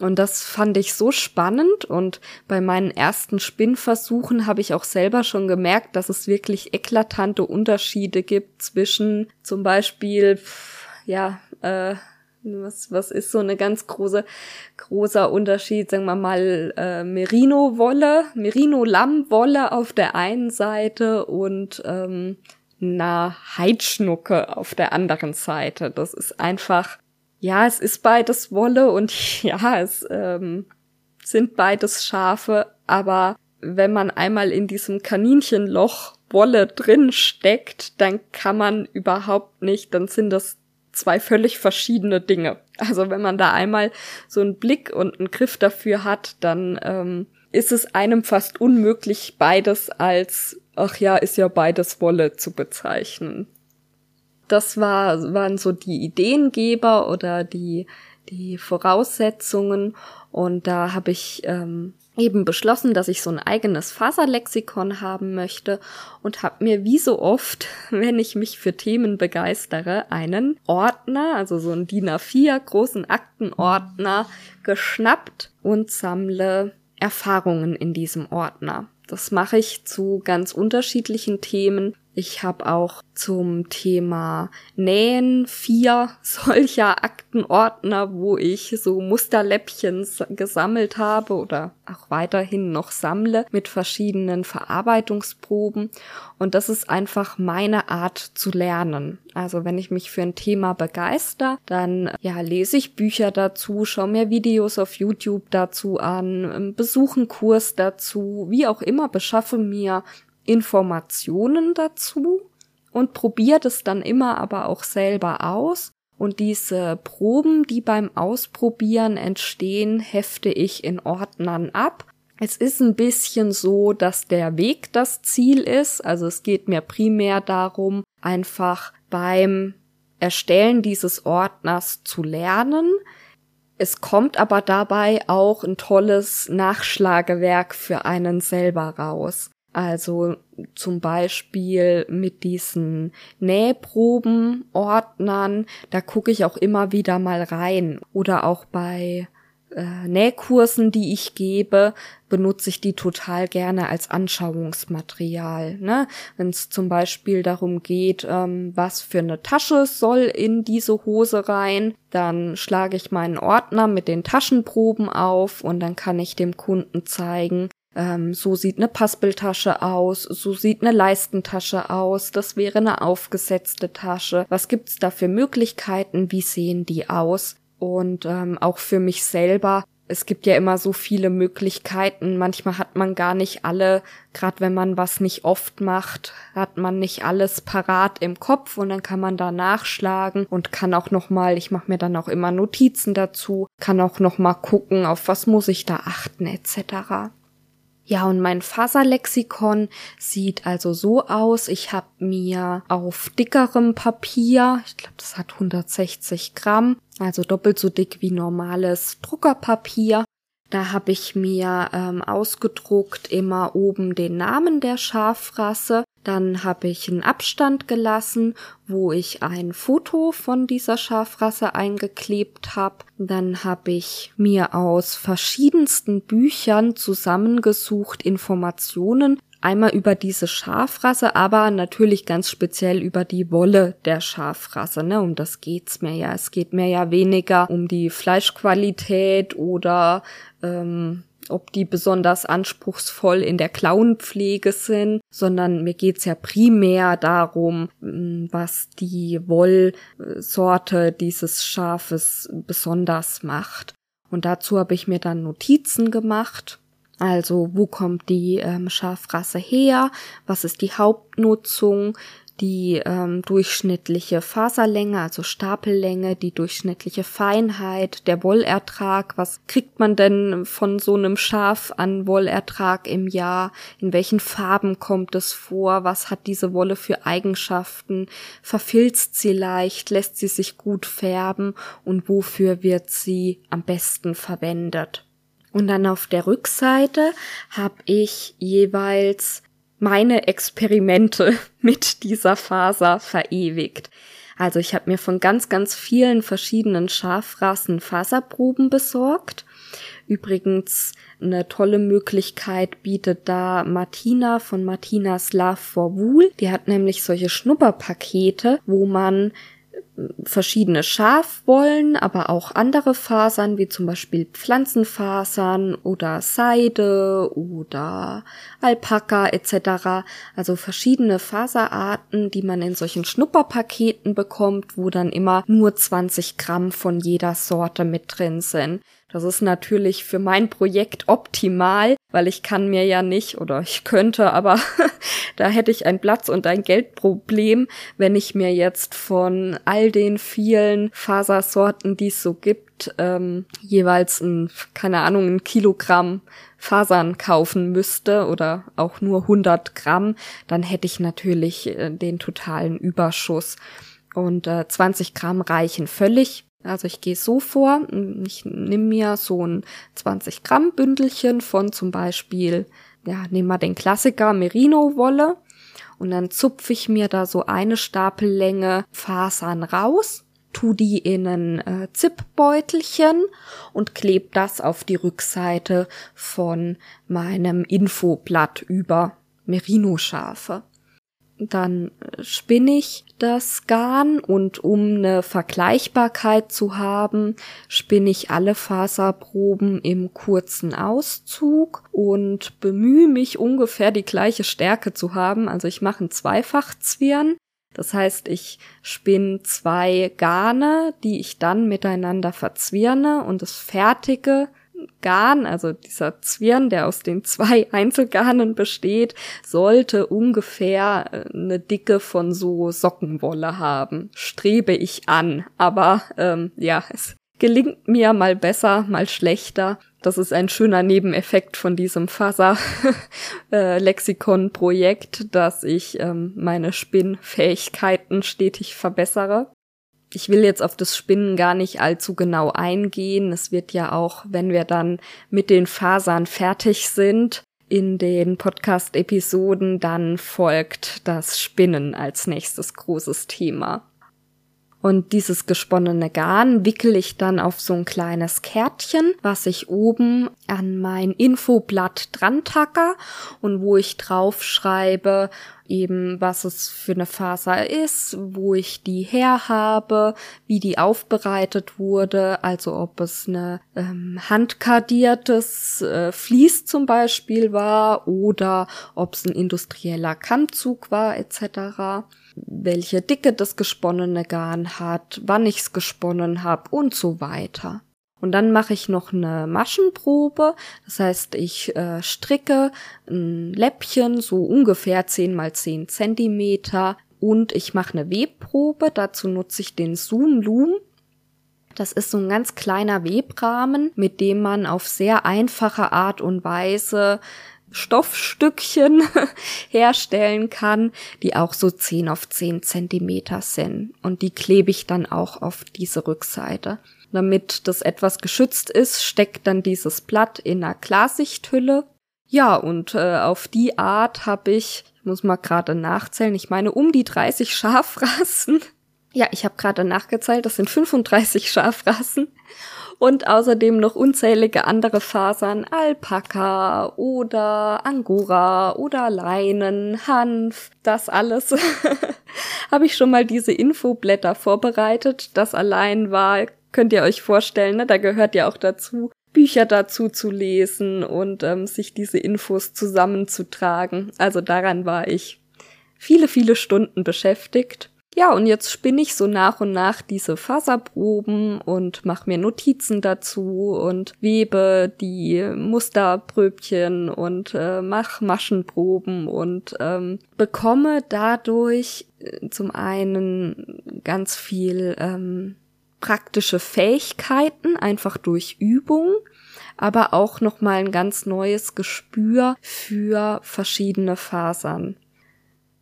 Und das fand ich so spannend, und bei meinen ersten Spinnversuchen habe ich auch selber schon gemerkt, dass es wirklich eklatante Unterschiede gibt zwischen zum Beispiel, was ist so eine ganz großer Unterschied, sagen wir mal, Merino-Wolle, Merino-Lammwolle auf der einen Seite und einer Heidschnucke auf der anderen Seite. Das ist einfach, es ist beides Wolle und es sind beides Schafe, aber wenn man einmal in diesem Kaninchenloch Wolle drin steckt, dann kann man überhaupt nicht, dann sind das 2 völlig verschiedene Dinge. Also wenn man da einmal so einen Blick und einen Griff dafür hat, dann ist es einem fast unmöglich, beides als, ist ja beides Wolle zu bezeichnen. Das waren so die Ideengeber oder die Voraussetzungen, und da habe ich eben beschlossen, dass ich so ein eigenes Faserlexikon haben möchte, und habe mir wie so oft, wenn ich mich für Themen begeistere, einen Ordner, also so einen DIN A4 großen Aktenordner geschnappt und sammle Erfahrungen in diesem Ordner. Das mache ich zu ganz unterschiedlichen Themen. Ich habe auch zum Thema Nähen 4 solcher Aktenordner, wo ich so Musterläppchen gesammelt habe oder auch weiterhin noch sammle mit verschiedenen Verarbeitungsproben. Und das ist einfach meine Art zu lernen. Also wenn ich mich für ein Thema begeister, dann lese ich Bücher dazu, schaue mir Videos auf YouTube dazu an, besuche einen Kurs dazu, wie auch immer, beschaffe mir Informationen dazu und probiert es dann immer aber auch selber aus. Und diese Proben, die beim Ausprobieren entstehen, hefte ich in Ordnern ab. Es ist ein bisschen so, dass der Weg das Ziel ist. Also es geht mir primär darum, einfach beim Erstellen dieses Ordners zu lernen. Es kommt aber dabei auch ein tolles Nachschlagewerk für einen selber raus. Also zum Beispiel mit diesen Nähprobenordnern, da gucke ich auch immer wieder mal rein. Oder auch bei Nähkursen, die ich gebe, benutze ich die total gerne als Anschauungsmaterial. Ne? Wenn es zum Beispiel darum geht, was für eine Tasche soll in diese Hose rein, dann schlage ich meinen Ordner mit den Taschenproben auf und dann kann ich dem Kunden zeigen, so sieht eine Passbildtasche aus, so sieht eine Leistentasche aus, das wäre eine aufgesetzte Tasche. Was gibt's da für Möglichkeiten, wie sehen die aus? Und auch für mich selber, es gibt ja immer so viele Möglichkeiten. Manchmal hat man gar nicht alle, gerade wenn man was nicht oft macht, hat man nicht alles parat im Kopf und dann kann man da nachschlagen und kann auch nochmal, ich mache mir dann auch immer Notizen dazu, kann auch nochmal gucken, auf was muss ich da achten etc. Ja, und mein Faserlexikon sieht also so aus. Ich habe mir auf dickerem Papier, ich glaube, das hat 160 Gramm, also doppelt so dick wie normales Druckerpapier, da habe ich mir ausgedruckt immer oben den Namen der Schafrasse. Dann habe ich einen Abstand gelassen, wo ich ein Foto von dieser Schafrasse eingeklebt habe. Dann habe ich mir aus verschiedensten Büchern zusammengesucht Informationen, einmal über diese Schafrasse, aber natürlich ganz speziell über die Wolle der Schafrasse, ne? Um das geht's mir ja. Es geht mir ja weniger um die Fleischqualität oder ob die besonders anspruchsvoll in der Klauenpflege sind, sondern mir geht's ja primär darum, was die Wollsorte dieses Schafes besonders macht. Und dazu habe ich mir dann Notizen gemacht. Also wo kommt die Schafrasse her, was ist die Hauptnutzung, die durchschnittliche Faserlänge, also Stapellänge, die durchschnittliche Feinheit, der Wollertrag, was kriegt man denn von so einem Schaf an Wollertrag im Jahr, in welchen Farben kommt es vor, was hat diese Wolle für Eigenschaften, verfilzt sie leicht, lässt sie sich gut färben und wofür wird sie am besten verwendet. Und dann auf der Rückseite habe ich jeweils meine Experimente mit dieser Faser verewigt. Also ich habe mir von ganz, ganz vielen verschiedenen Schafrassen Faserproben besorgt. Übrigens eine tolle Möglichkeit bietet da Martina von Martinas Love for Wool. Die hat nämlich solche Schnupperpakete, wo man verschiedene Schafwollen, aber auch andere Fasern, wie zum Beispiel Pflanzenfasern oder Seide oder Alpaka etc. Also verschiedene Faserarten, die man in solchen Schnupperpaketen bekommt, wo dann immer nur 20 Gramm von jeder Sorte mit drin sind. Das ist natürlich für mein Projekt optimal, weil ich kann mir ja nicht, oder ich könnte, aber da hätte ich ein Platz- und ein Geldproblem, wenn ich mir jetzt von all den vielen Fasersorten, die es so gibt, jeweils ein Kilogramm Fasern kaufen müsste oder auch nur 100 Gramm, dann hätte ich natürlich den totalen Überschuss. Und 20 Gramm reichen völlig. Also ich gehe so vor, ich nehme mir so ein 20 Gramm Bündelchen von zum Beispiel, ja, nehmen wir den Klassiker Merino-Wolle und dann zupfe ich mir da so eine Stapellänge Fasern raus, tu die in ein Zipbeutelchen und klebe das auf die Rückseite von meinem Infoblatt über Merino-Schafe. Dann spinne ich das Garn und um eine Vergleichbarkeit zu haben, spinne ich alle Faserproben im kurzen Auszug und bemühe mich ungefähr die gleiche Stärke zu haben. Also ich mache einen Zweifachzwirn, das heißt ich spinne zwei Garne, die ich dann miteinander verzwirne und das fertige Garn, also dieser Zwirn, der aus den zwei Einzelgarnen besteht, sollte ungefähr eine Dicke von so Sockenwolle haben, strebe ich an. Aber ja, es gelingt mir mal besser, mal schlechter. Das ist ein schöner Nebeneffekt von diesem Faser-Lexikon-Projekt, dass ich meine Spinnfähigkeiten stetig verbessere. Ich will jetzt auf das Spinnen gar nicht allzu genau eingehen. Es wird ja auch, wenn wir dann mit den Fasern fertig sind, in den Podcast-Episoden, dann folgt das Spinnen als nächstes großes Thema. Und dieses gesponnene Garn wickel ich dann auf so ein kleines Kärtchen, was ich oben an mein Infoblatt dran tacke und wo ich drauf schreibe, eben was es für eine Faser ist, wo ich die her habe, wie die aufbereitet wurde, also ob es eine handkardiertes Vlies zum Beispiel war oder ob es ein industrieller Kammzug war etc., welche Dicke das gesponnene Garn hat, wann ich es gesponnen habe und so weiter. Und dann mache ich noch eine Maschenprobe, das heißt, ich stricke ein Läppchen, so ungefähr 10 x 10 cm, und ich mache eine Webprobe, dazu nutze ich den Zoom Loom. Das ist so ein ganz kleiner Webrahmen, mit dem man auf sehr einfache Art und Weise Stoffstückchen herstellen kann, die auch so 10 auf 10 cm sind. Und die klebe ich dann auch auf diese Rückseite. Damit das etwas geschützt ist, steckt dann dieses Blatt in einer Klarsichthülle. Ja, und auf die Art habe ich muss mal gerade nachzählen, ich meine um die 30 Schafrassen. Ja, ich habe gerade nachgezählt, das sind 35 Schafrassen. Und außerdem noch unzählige andere Fasern, Alpaka oder Angora oder Leinen, Hanf, das alles habe ich schon mal diese Infoblätter vorbereitet. Das allein war, könnt ihr euch vorstellen, ne? Da gehört ja auch dazu, Bücher dazu zu lesen und sich diese Infos zusammenzutragen. Also daran war ich viele, viele Stunden beschäftigt. Ja, und jetzt spinne ich so nach und nach diese Faserproben und mache mir Notizen dazu und webe die Musterpröbchen und mache Maschenproben und bekomme dadurch zum einen ganz viel praktische Fähigkeiten, einfach durch Übung, aber auch nochmal ein ganz neues Gespür für verschiedene Fasern.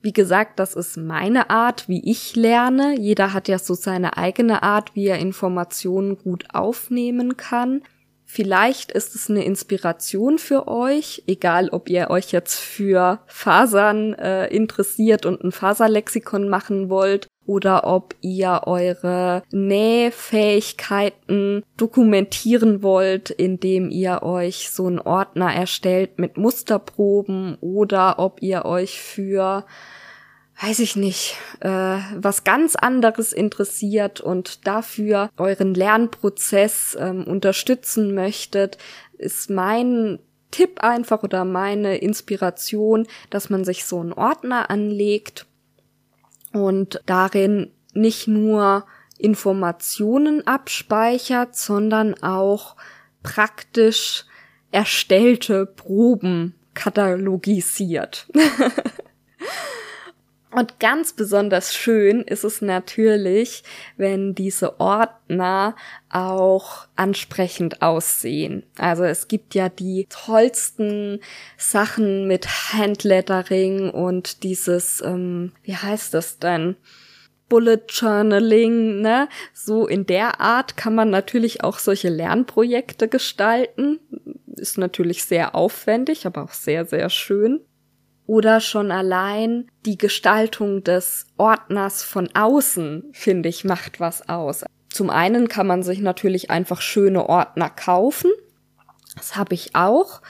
Wie gesagt, das ist meine Art, wie ich lerne. Jeder hat ja so seine eigene Art, wie er Informationen gut aufnehmen kann. Vielleicht ist es eine Inspiration für euch, egal ob ihr euch jetzt für Fasern interessiert und ein Faserlexikon machen wollt oder ob ihr eure Nähfähigkeiten dokumentieren wollt, indem ihr euch so einen Ordner erstellt mit Musterproben oder ob ihr euch für, weiß ich nicht, was ganz anderes interessiert und dafür euren Lernprozess unterstützen möchtet, ist mein Tipp einfach oder meine Inspiration, dass man sich so einen Ordner anlegt und darin nicht nur Informationen abspeichert, sondern auch praktisch erstellte Proben katalogisiert. Und ganz besonders schön ist es natürlich, wenn diese Ordner auch ansprechend aussehen. Also es gibt ja die tollsten Sachen mit Handlettering und dieses, wie heißt das denn? Bullet Journaling, ne? So in der Art kann man natürlich auch solche Lernprojekte gestalten. Ist natürlich sehr aufwendig, aber auch sehr, sehr schön. Oder schon allein die Gestaltung des Ordners von außen, finde ich, macht was aus. Zum einen kann man sich natürlich einfach schöne Ordner kaufen. Das habe ich auch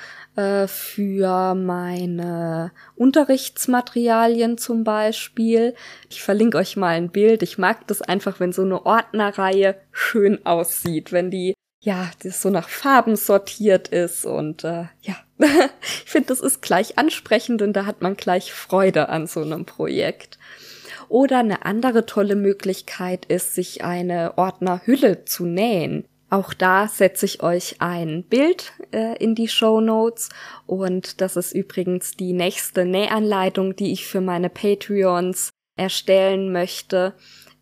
für meine Unterrichtsmaterialien zum Beispiel. Ich verlinke euch mal ein Bild. Ich mag das einfach, wenn so eine Ordnerreihe schön aussieht, wenn die, ja, das so nach Farben sortiert ist und ja, ich finde, das ist gleich ansprechend und da hat man gleich Freude an so einem Projekt. Oder eine andere tolle Möglichkeit ist, sich eine Ordnerhülle zu nähen. Auch da setze ich euch ein Bild in die Shownotes und das ist übrigens die nächste Nähanleitung, die ich für meine Patreons erstellen möchte,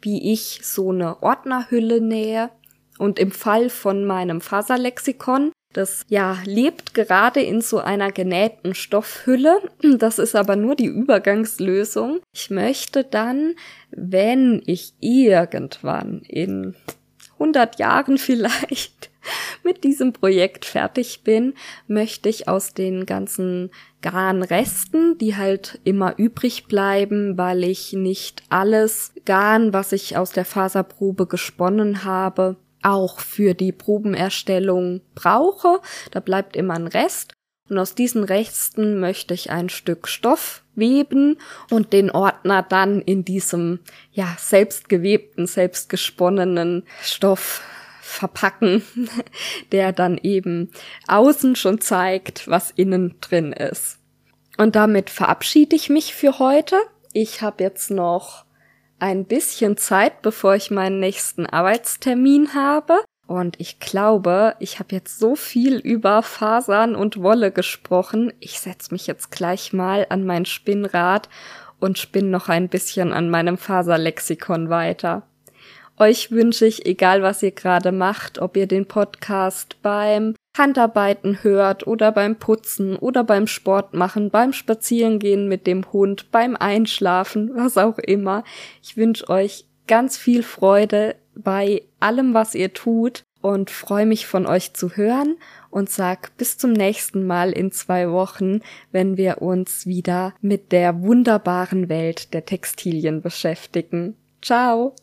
wie ich so eine Ordnerhülle nähe. Und im Fall von meinem Faserlexikon, das ja lebt gerade in so einer genähten Stoffhülle, das ist aber nur die Übergangslösung. Ich möchte dann, wenn ich irgendwann in 100 Jahren vielleicht mit diesem Projekt fertig bin, möchte ich aus den ganzen Garnresten, die halt immer übrig bleiben, weil ich nicht alles Garn, was ich aus der Faserprobe gesponnen habe, auch für die Probenerstellung brauche. Da bleibt immer ein Rest. Und aus diesen Resten möchte ich ein Stück Stoff weben und den Ordner dann in diesem, ja, selbstgewebten, selbstgesponnenen Stoff verpacken, der dann eben außen schon zeigt, was innen drin ist. Und damit verabschiede ich mich für heute. Ich habe jetzt noch ein bisschen Zeit, bevor ich meinen nächsten Arbeitstermin habe. Und ich glaube, ich habe jetzt so viel über Fasern und Wolle gesprochen. Ich setze mich jetzt gleich mal an mein Spinnrad und spinne noch ein bisschen an meinem Faserlexikon weiter. Euch wünsche ich, egal was ihr gerade macht, ob ihr den Podcast beim Handarbeiten hört oder beim Putzen oder beim Sport machen, beim Spazierengehen mit dem Hund, beim Einschlafen, was auch immer. Ich wünsche euch ganz viel Freude bei allem, was ihr tut, und freue mich, von euch zu hören, und sag bis zum nächsten Mal in 2 Wochen, wenn wir uns wieder mit der wunderbaren Welt der Textilien beschäftigen. Ciao!